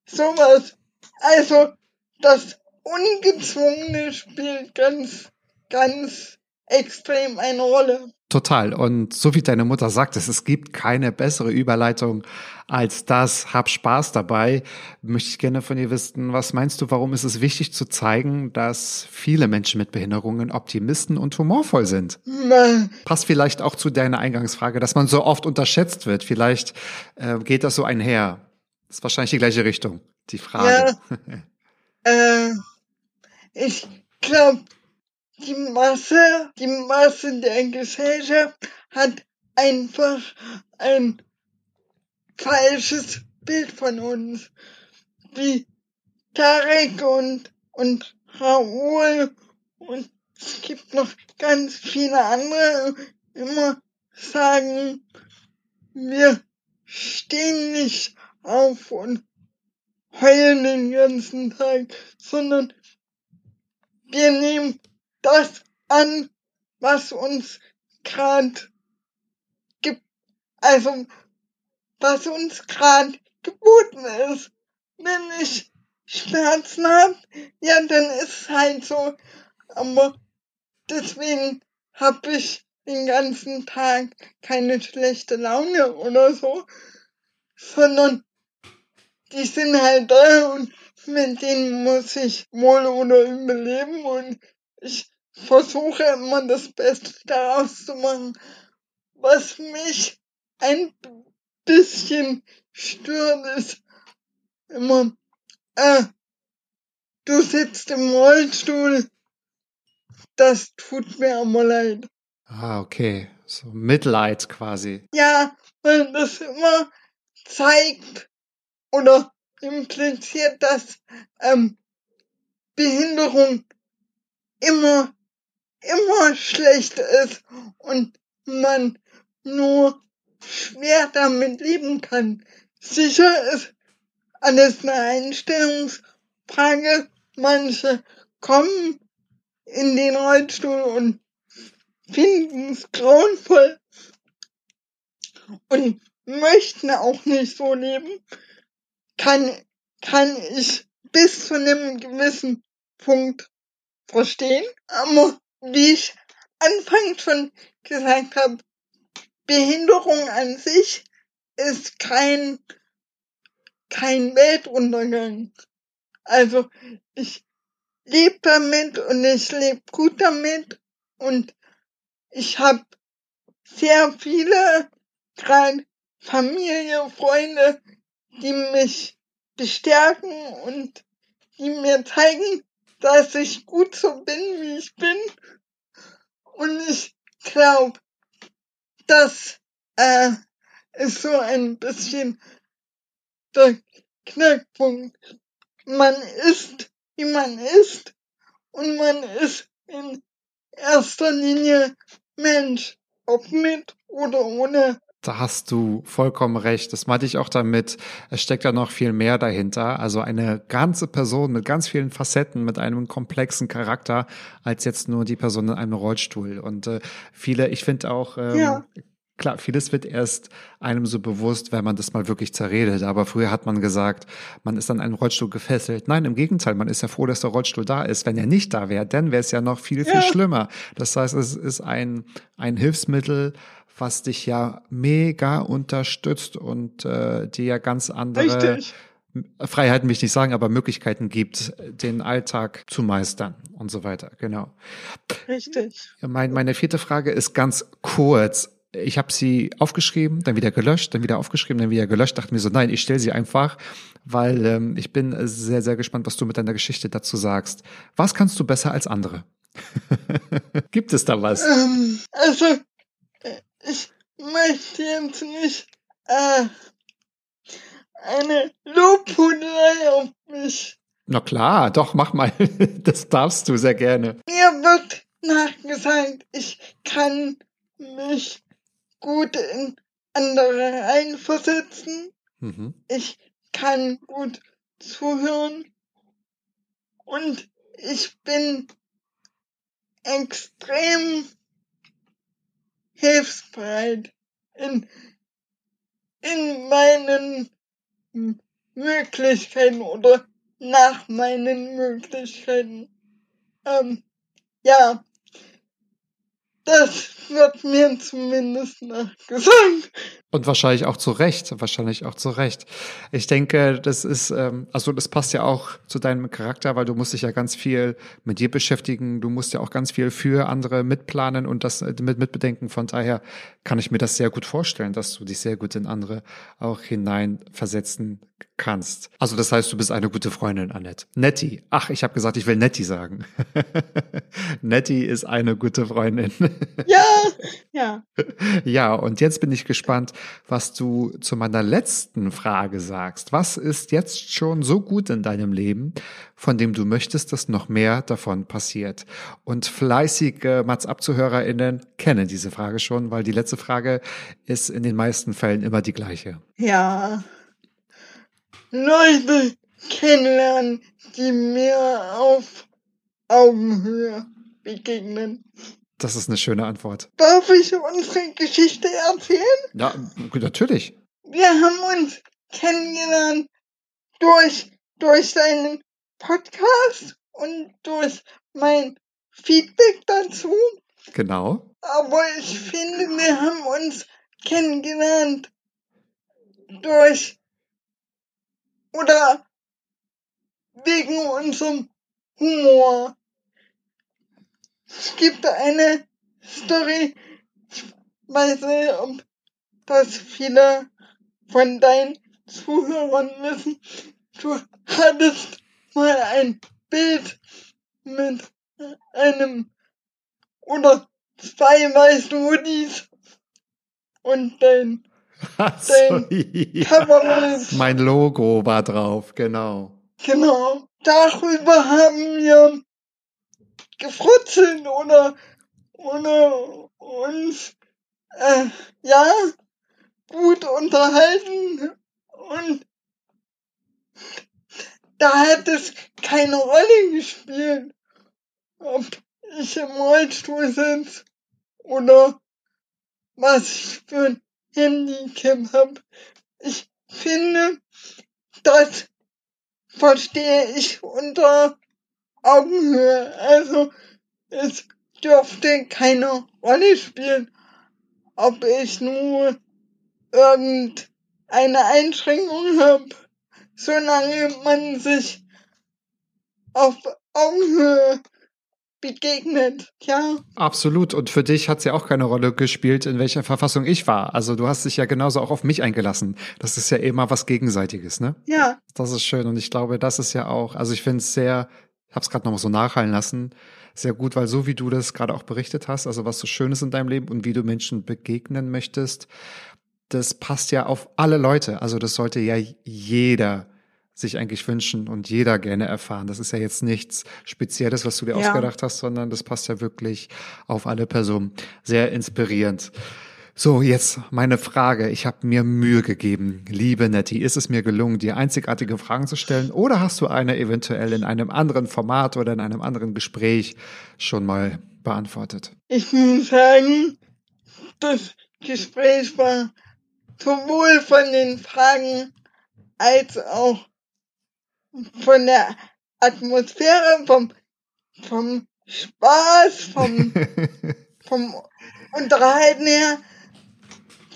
sowas. Also, das ungezwungene spielt ganz, ganz extrem eine Rolle. Total. Und so wie deine Mutter sagt, es gibt keine bessere Überleitung als das. Hab Spaß dabei. Möchte ich gerne von dir wissen, was meinst du, warum ist es wichtig zu zeigen, dass viele Menschen mit Behinderungen Optimisten und humorvoll sind? Nein. Passt vielleicht auch zu deiner Eingangsfrage, dass man so oft unterschätzt wird. Vielleicht äh, geht das so einher. Das ist wahrscheinlich die gleiche Richtung, die Frage. Ja, äh, ich glaube, Die Masse, die Masse der Gesellschaft hat einfach ein falsches Bild von uns. Wie Tarek und, und Raul und es gibt noch ganz viele andere, immer sagen, wir stehen nicht auf und heulen den ganzen Tag, sondern wir nehmen das an, was uns gerade gibt, also was uns gerade geboten ist. Wenn ich Schmerzen habe, ja, dann ist es halt so. Aber deswegen habe ich den ganzen Tag keine schlechte Laune oder so, sondern die sind halt da und mit denen muss ich wohl oder übel leben und ich versuche immer das Beste daraus zu machen. Was mich ein bisschen stört, ist immer, äh, du sitzt im Rollstuhl, das tut mir aber leid. Ah, okay, so Mitleid quasi. Ja, weil das immer zeigt oder impliziert, dass ähm, Behinderung immer, immer schlecht ist und man nur schwer damit leben kann. Sicher ist alles eine Einstellungsfrage. Manche kommen in den Rollstuhl und finden es grauenvoll und möchten auch nicht so leben. Kann, kann ich bis zu einem gewissen Punkt verstehen, aber wie ich anfangs schon gesagt habe, Behinderung an sich ist kein, kein Weltuntergang. Also ich lebe damit und ich lebe gut damit und ich habe sehr viele, gerade Familie, Freunde, die mich bestärken und die mir zeigen, dass ich gut so bin, wie ich bin. Und ich glaube, das äh, ist so ein bisschen der Knackpunkt. Man ist, wie man ist, und man ist in erster Linie Mensch, ob mit oder ohne. Da hast du vollkommen recht. Das meinte ich auch damit. Es steckt ja noch viel mehr dahinter. Also eine ganze Person mit ganz vielen Facetten, mit einem komplexen Charakter, als jetzt nur die Person in einem Rollstuhl. Und äh, viele, ich finde auch, ähm, ja. Klar, vieles wird erst einem so bewusst, wenn man das mal wirklich zerredet. Aber früher hat man gesagt, man ist an einen Rollstuhl gefesselt. Nein, im Gegenteil, man ist ja froh, dass der Rollstuhl da ist. Wenn er nicht da wäre, dann wäre es ja noch viel, viel ja. schlimmer. Das heißt, es ist ein, ein Hilfsmittel, was dich ja mega unterstützt und äh, dir ja ganz andere Richtig. Freiheiten, will ich nicht sagen, aber Möglichkeiten gibt, den Alltag zu meistern und so weiter. Genau. Richtig. Mein, meine vierte Frage ist ganz kurz. Ich habe sie aufgeschrieben, dann wieder gelöscht, dann wieder aufgeschrieben, dann wieder gelöscht. Dachte mir so, nein, ich stelle sie einfach, weil ähm, ich bin sehr, sehr gespannt, was du mit deiner Geschichte dazu sagst. Was kannst du besser als andere? Gibt es da was? Ähm, also, ich möchte jetzt nicht äh, eine Lobhudelei auf mich. Na klar, doch, mach mal. Das darfst du sehr gerne. Mir wird nachgesagt, ich kann mich gut in andere reinversetzen. Mhm. Ich kann gut zuhören. Und ich bin extrem hilfsbereit in, in meinen Möglichkeiten oder nach meinen Möglichkeiten. Ähm, ja, das wird mir zumindest nachgesagt. Und wahrscheinlich auch zu Recht, wahrscheinlich auch zu Recht. Ich denke, das ist, ähm, also das passt ja auch zu deinem Charakter, weil du musst dich ja ganz viel mit dir beschäftigen, du musst ja auch ganz viel für andere mitplanen und das mit mitbedenken. Von daher kann ich mir das sehr gut vorstellen, dass du dich sehr gut in andere auch hineinversetzen kannst. Also das heißt, du bist eine gute Freundin, Annett. Netti. Ach, ich habe gesagt, ich will Netti sagen. Netti ist eine gute Freundin. Ja, ja. Ja, und jetzt bin ich gespannt, was du zu meiner letzten Frage sagst. Was ist jetzt schon so gut in deinem Leben, von dem du möchtest, dass noch mehr davon passiert? Und fleißige Matz ab ZuhörerInnen kennen diese Frage schon, weil die letzte Frage ist in den meisten Fällen immer die gleiche. Ja, Leute kennenlernen, die mir auf Augenhöhe begegnen. Das ist eine schöne Antwort. Darf ich unsere Geschichte erzählen? Ja, natürlich. Wir haben uns kennengelernt durch, durch deinen Podcast und durch mein Feedback dazu. Genau. Aber ich finde, wir haben uns kennengelernt durch oder wegen unserem Humor. Es gibt eine Story, ich weiß nicht, ob das viele von deinen Zuhörern wissen. Du hattest mal ein Bild mit einem oder zwei weißen Hoodies und dein, dein Cover. Mein Logo war drauf, genau. Genau, darüber haben wir gefrutzeln oder, oder uns äh, ja gut unterhalten und da hat es keine Rolle gespielt, ob ich im Rollstuhl sitze oder was ich für ein Handicap habe. Ich finde, das verstehe ich unter Augenhöhe, also es dürfte keine Rolle spielen, ob ich nur irgendeine Einschränkung habe, solange man sich auf Augenhöhe begegnet, ja. Absolut. Und für dich hat es ja auch keine Rolle gespielt, in welcher Verfassung ich war. Also du hast dich ja genauso auch auf mich eingelassen. Das ist ja immer was Gegenseitiges, ne? Ja. Das ist schön und ich glaube, das ist ja auch, also ich finde es sehr, ich habe es gerade noch mal so nachhallen lassen. Sehr gut, weil so wie du das gerade auch berichtet hast, also was so schön ist in deinem Leben und wie du Menschen begegnen möchtest, das passt ja auf alle Leute. Also das sollte ja jeder sich eigentlich wünschen und jeder gerne erfahren. Das ist ja jetzt nichts Spezielles, was du dir ja ausgedacht hast, sondern das passt ja wirklich auf alle Personen. Sehr inspirierend. So, jetzt meine Frage. Ich habe mir Mühe gegeben. Liebe Netti, ist es mir gelungen, dir einzigartige Fragen zu stellen oder hast du eine eventuell in einem anderen Format oder in einem anderen Gespräch schon mal beantwortet? Ich muss sagen, das Gespräch war sowohl von den Fragen als auch von der Atmosphäre, vom, vom Spaß, vom, vom Unterhalten her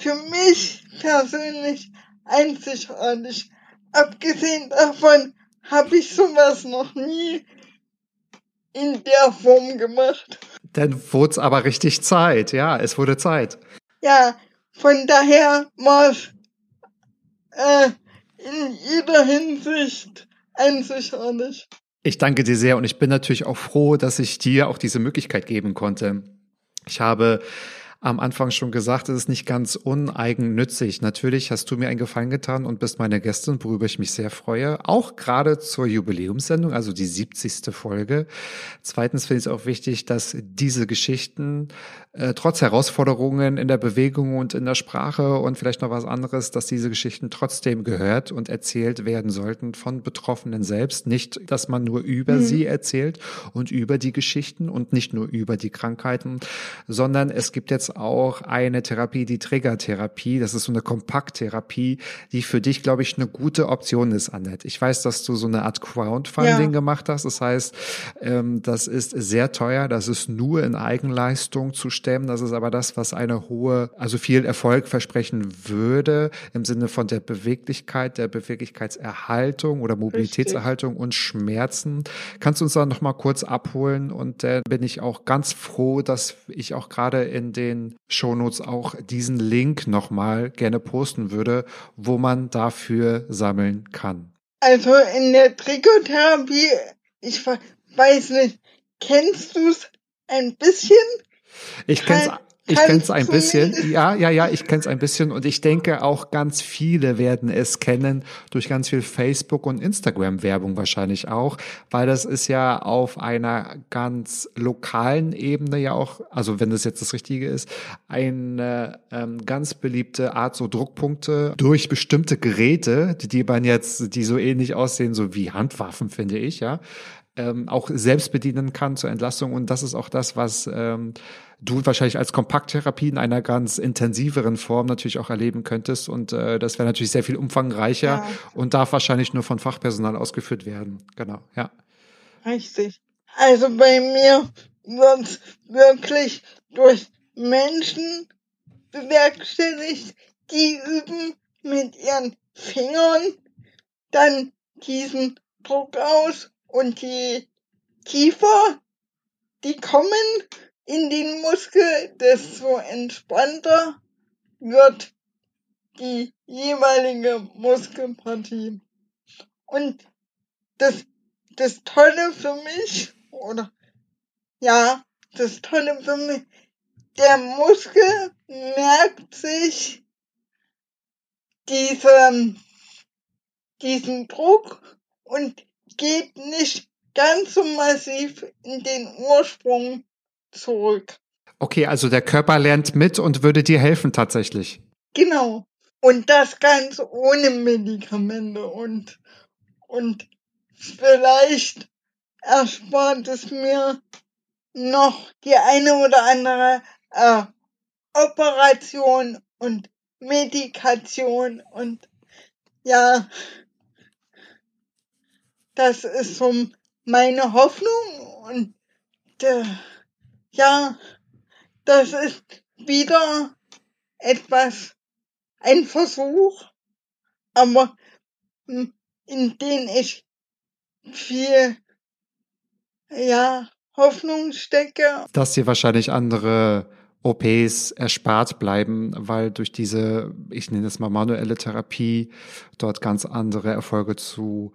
für mich persönlich einzigartig. Abgesehen davon habe ich sowas noch nie in der Form gemacht. Dann wurde es aber richtig Zeit. Ja, es wurde Zeit. Ja, von daher war es äh, in jeder Hinsicht einzigartig. Ich danke dir sehr und ich bin natürlich auch froh, dass ich dir auch diese Möglichkeit geben konnte. Ich habe am Anfang schon gesagt, es ist nicht ganz uneigennützig. Natürlich hast du mir einen Gefallen getan und bist meine Gästin, worüber ich mich sehr freue. Auch gerade zur Jubiläumssendung, also die siebzigste Folge. Zweitens finde ich es auch wichtig, dass diese Geschichten äh, trotz Herausforderungen in der Bewegung und in der Sprache und vielleicht noch was anderes, dass diese Geschichten trotzdem gehört und erzählt werden sollten von Betroffenen selbst. Nicht, dass man nur über mhm. sie erzählt und über die Geschichten und nicht nur über die Krankheiten, sondern es gibt jetzt es auch eine Therapie, die Trägertherapie. Das ist so eine Kompakttherapie, die für dich, glaube ich, eine gute Option ist, Annett. Ich weiß, dass du so eine Art Crowdfunding ja. gemacht hast. Das heißt, ähm, das ist sehr teuer. Das ist nur in Eigenleistung zu stemmen. Das ist aber das, was eine hohe, also viel Erfolg versprechen würde im Sinne von der Beweglichkeit, der Beweglichkeitserhaltung oder Mobilitätserhaltung Richtig. Und Schmerzen. Kannst du uns da nochmal kurz abholen? Und dann bin ich auch ganz froh, dass ich auch gerade in den Shownotes auch diesen Link nochmal gerne posten würde, wo man dafür sammeln kann. Also in der Trikotherapie, ich weiß nicht, kennst du es ein bisschen? Ich kenn's kann, ich kenn's ein bisschen. Ja, ja, ja, ich kenn's ein bisschen und ich denke auch ganz viele werden es kennen durch ganz viel Facebook und Instagram Werbung wahrscheinlich auch, weil das ist ja auf einer ganz lokalen Ebene ja auch, also wenn das jetzt das Richtige ist, eine ähm, ganz beliebte Art so Druckpunkte durch bestimmte Geräte, die, die man jetzt, die so ähnlich aussehen, so wie Handwaffen, finde ich, ja. Ähm, auch selbst bedienen kann zur Entlastung. Und das ist auch das, was ähm, du wahrscheinlich als Kompakttherapie in einer ganz intensiveren Form natürlich auch erleben könntest. Und äh, das wäre natürlich sehr viel umfangreicher ja. und darf wahrscheinlich nur von Fachpersonal ausgeführt werden. Genau, ja. Richtig. Also bei mir wird's wirklich durch Menschen bewerkstelligt, die üben mit ihren Fingern dann diesen Druck aus. Und die Kiefer, die kommen in den Muskel, desto entspannter wird die jeweilige Muskelpartie. Und das, das Tolle für mich, oder, ja, das Tolle für mich, der Muskel merkt sich diese, diesen Druck und geht nicht ganz so massiv in den Ursprung zurück. Okay, also der Körper lernt mit und würde dir helfen tatsächlich. Genau. Und das ganz ohne Medikamente und, und vielleicht erspart es mir noch die eine oder andere äh, Operation und Medikation und ja. Das ist so meine Hoffnung und äh, ja, das ist wieder etwas, ein Versuch, aber in den ich viel, ja, Hoffnung stecke. Dass dir wahrscheinlich andere O Ps erspart bleiben, weil durch diese, ich nenne es mal manuelle Therapie, dort ganz andere Erfolge zu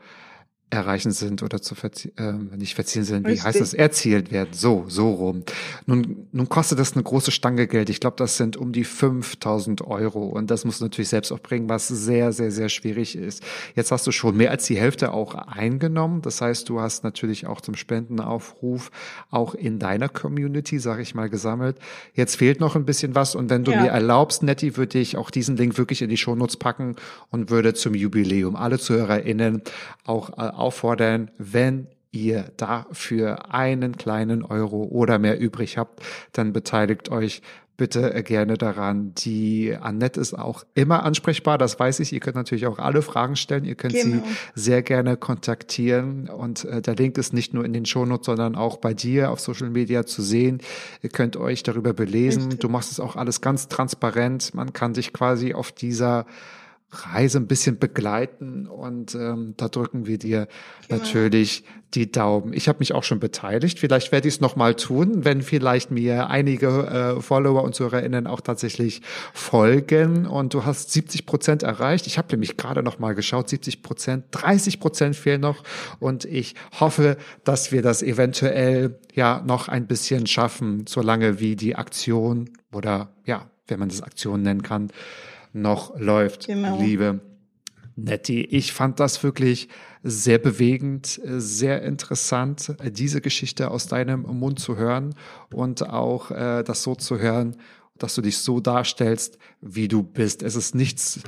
erreichen sind oder zu verzie- äh, nicht verziehen sind, wie Richtig. Heißt das, erzielt werden, so, so rum. Nun, nun kostet das eine große Stange Geld. Ich glaube, das sind um die fünftausend Euro und das musst du natürlich selbst auch bringen, was sehr, sehr, sehr schwierig ist. Jetzt hast du schon mehr als die Hälfte auch eingenommen. Das heißt, du hast natürlich auch zum Spendenaufruf auch in deiner Community, sage ich mal, gesammelt. Jetzt fehlt noch ein bisschen was und wenn du ja. mir erlaubst, Nettie, würde ich auch diesen Link wirklich in die Shownotes packen und würde zum Jubiläum alle ZuhörerInnen auch auffordern, wenn ihr dafür einen kleinen Euro oder mehr übrig habt, dann beteiligt euch bitte gerne daran. Die Annett ist auch immer ansprechbar, das weiß ich. Ihr könnt natürlich auch alle Fragen stellen, ihr könnt genau. sie sehr gerne kontaktieren und äh, der Link ist nicht nur in den Shownotes, sondern auch bei dir auf Social Media zu sehen. Ihr könnt euch darüber belesen. Richtig. Du machst es auch alles ganz transparent. Man kann dich quasi auf dieser Reise ein bisschen begleiten und ähm, da drücken wir dir genau. natürlich die Daumen. Ich habe mich auch schon beteiligt, vielleicht werde ich es nochmal tun, wenn vielleicht mir einige äh, Follower und ZuhörerInnen auch tatsächlich folgen und du hast siebzig Prozent erreicht. Ich habe nämlich gerade nochmal geschaut, siebzig Prozent, dreißig Prozent fehlen noch und ich hoffe, dass wir das eventuell ja noch ein bisschen schaffen, solange wie die Aktion oder ja, wenn man das Aktion nennen kann, noch läuft, genau. liebe Nettie. Ich fand das wirklich sehr bewegend, sehr interessant, diese Geschichte aus deinem Mund zu hören und auch äh, das so zu hören, dass du dich so darstellst, wie du bist. Es ist nichts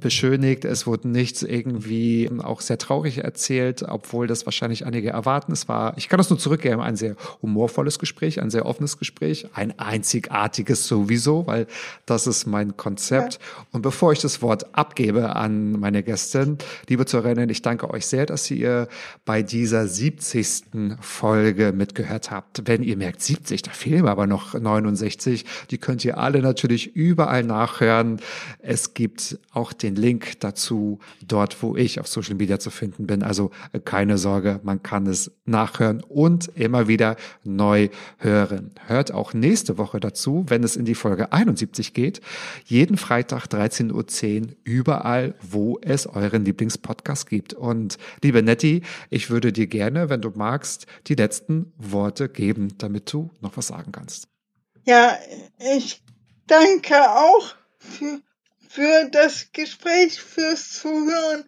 beschönigt, es wurde nichts irgendwie auch sehr traurig erzählt, obwohl das wahrscheinlich einige erwarten. Es war, ich kann das nur zurückgeben, ein sehr humorvolles Gespräch, ein sehr offenes Gespräch, ein einzigartiges sowieso, weil das ist mein Konzept. Ja. Und bevor ich das Wort abgebe an meine Gästin, liebe Zuhörerinnen, ich danke euch sehr, dass ihr bei dieser siebzigsten Folge mitgehört habt. Wenn ihr merkt, siebzig, da fehlen aber noch neunundsechzig, die könnt ihr alle natürlich überall nachhören. Hören. Es gibt auch den Link dazu, dort, wo ich auf Social Media zu finden bin. Also keine Sorge, man kann es nachhören und immer wieder neu hören. Hört auch nächste Woche dazu, wenn es in die Folge einundsiebzig geht. Jeden Freitag dreizehn Uhr zehn überall, wo es euren Lieblingspodcast gibt. Und liebe Netti, ich würde dir gerne, wenn du magst, die letzten Worte geben, damit du noch was sagen kannst. Ja, ich danke auch Für, für das Gespräch, fürs Zuhören,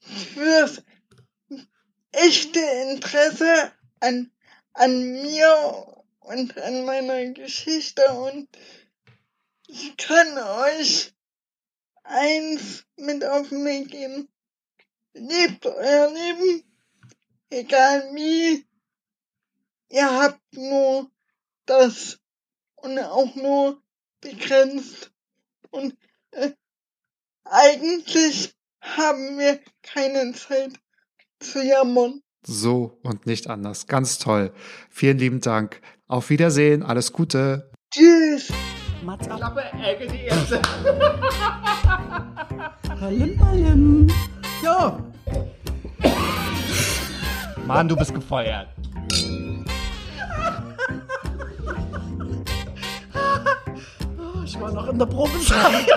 fürs echte Interesse an, an mir und an meiner Geschichte. Und ich kann euch eins mit auf den Weg geben. Lebt euer Leben, egal wie. Ihr habt nur das und auch nur begrenzt. Und äh, eigentlich haben wir keine Zeit zu jammern. So und nicht anders. Ganz toll. Vielen lieben Dank. Auf Wiedersehen. Alles Gute. Tschüss. Matz ab. Klappe, Ecke, die erste. Hallim, hallim. Jo. Mann, du bist gefeuert. Ich war noch in der Probezeit.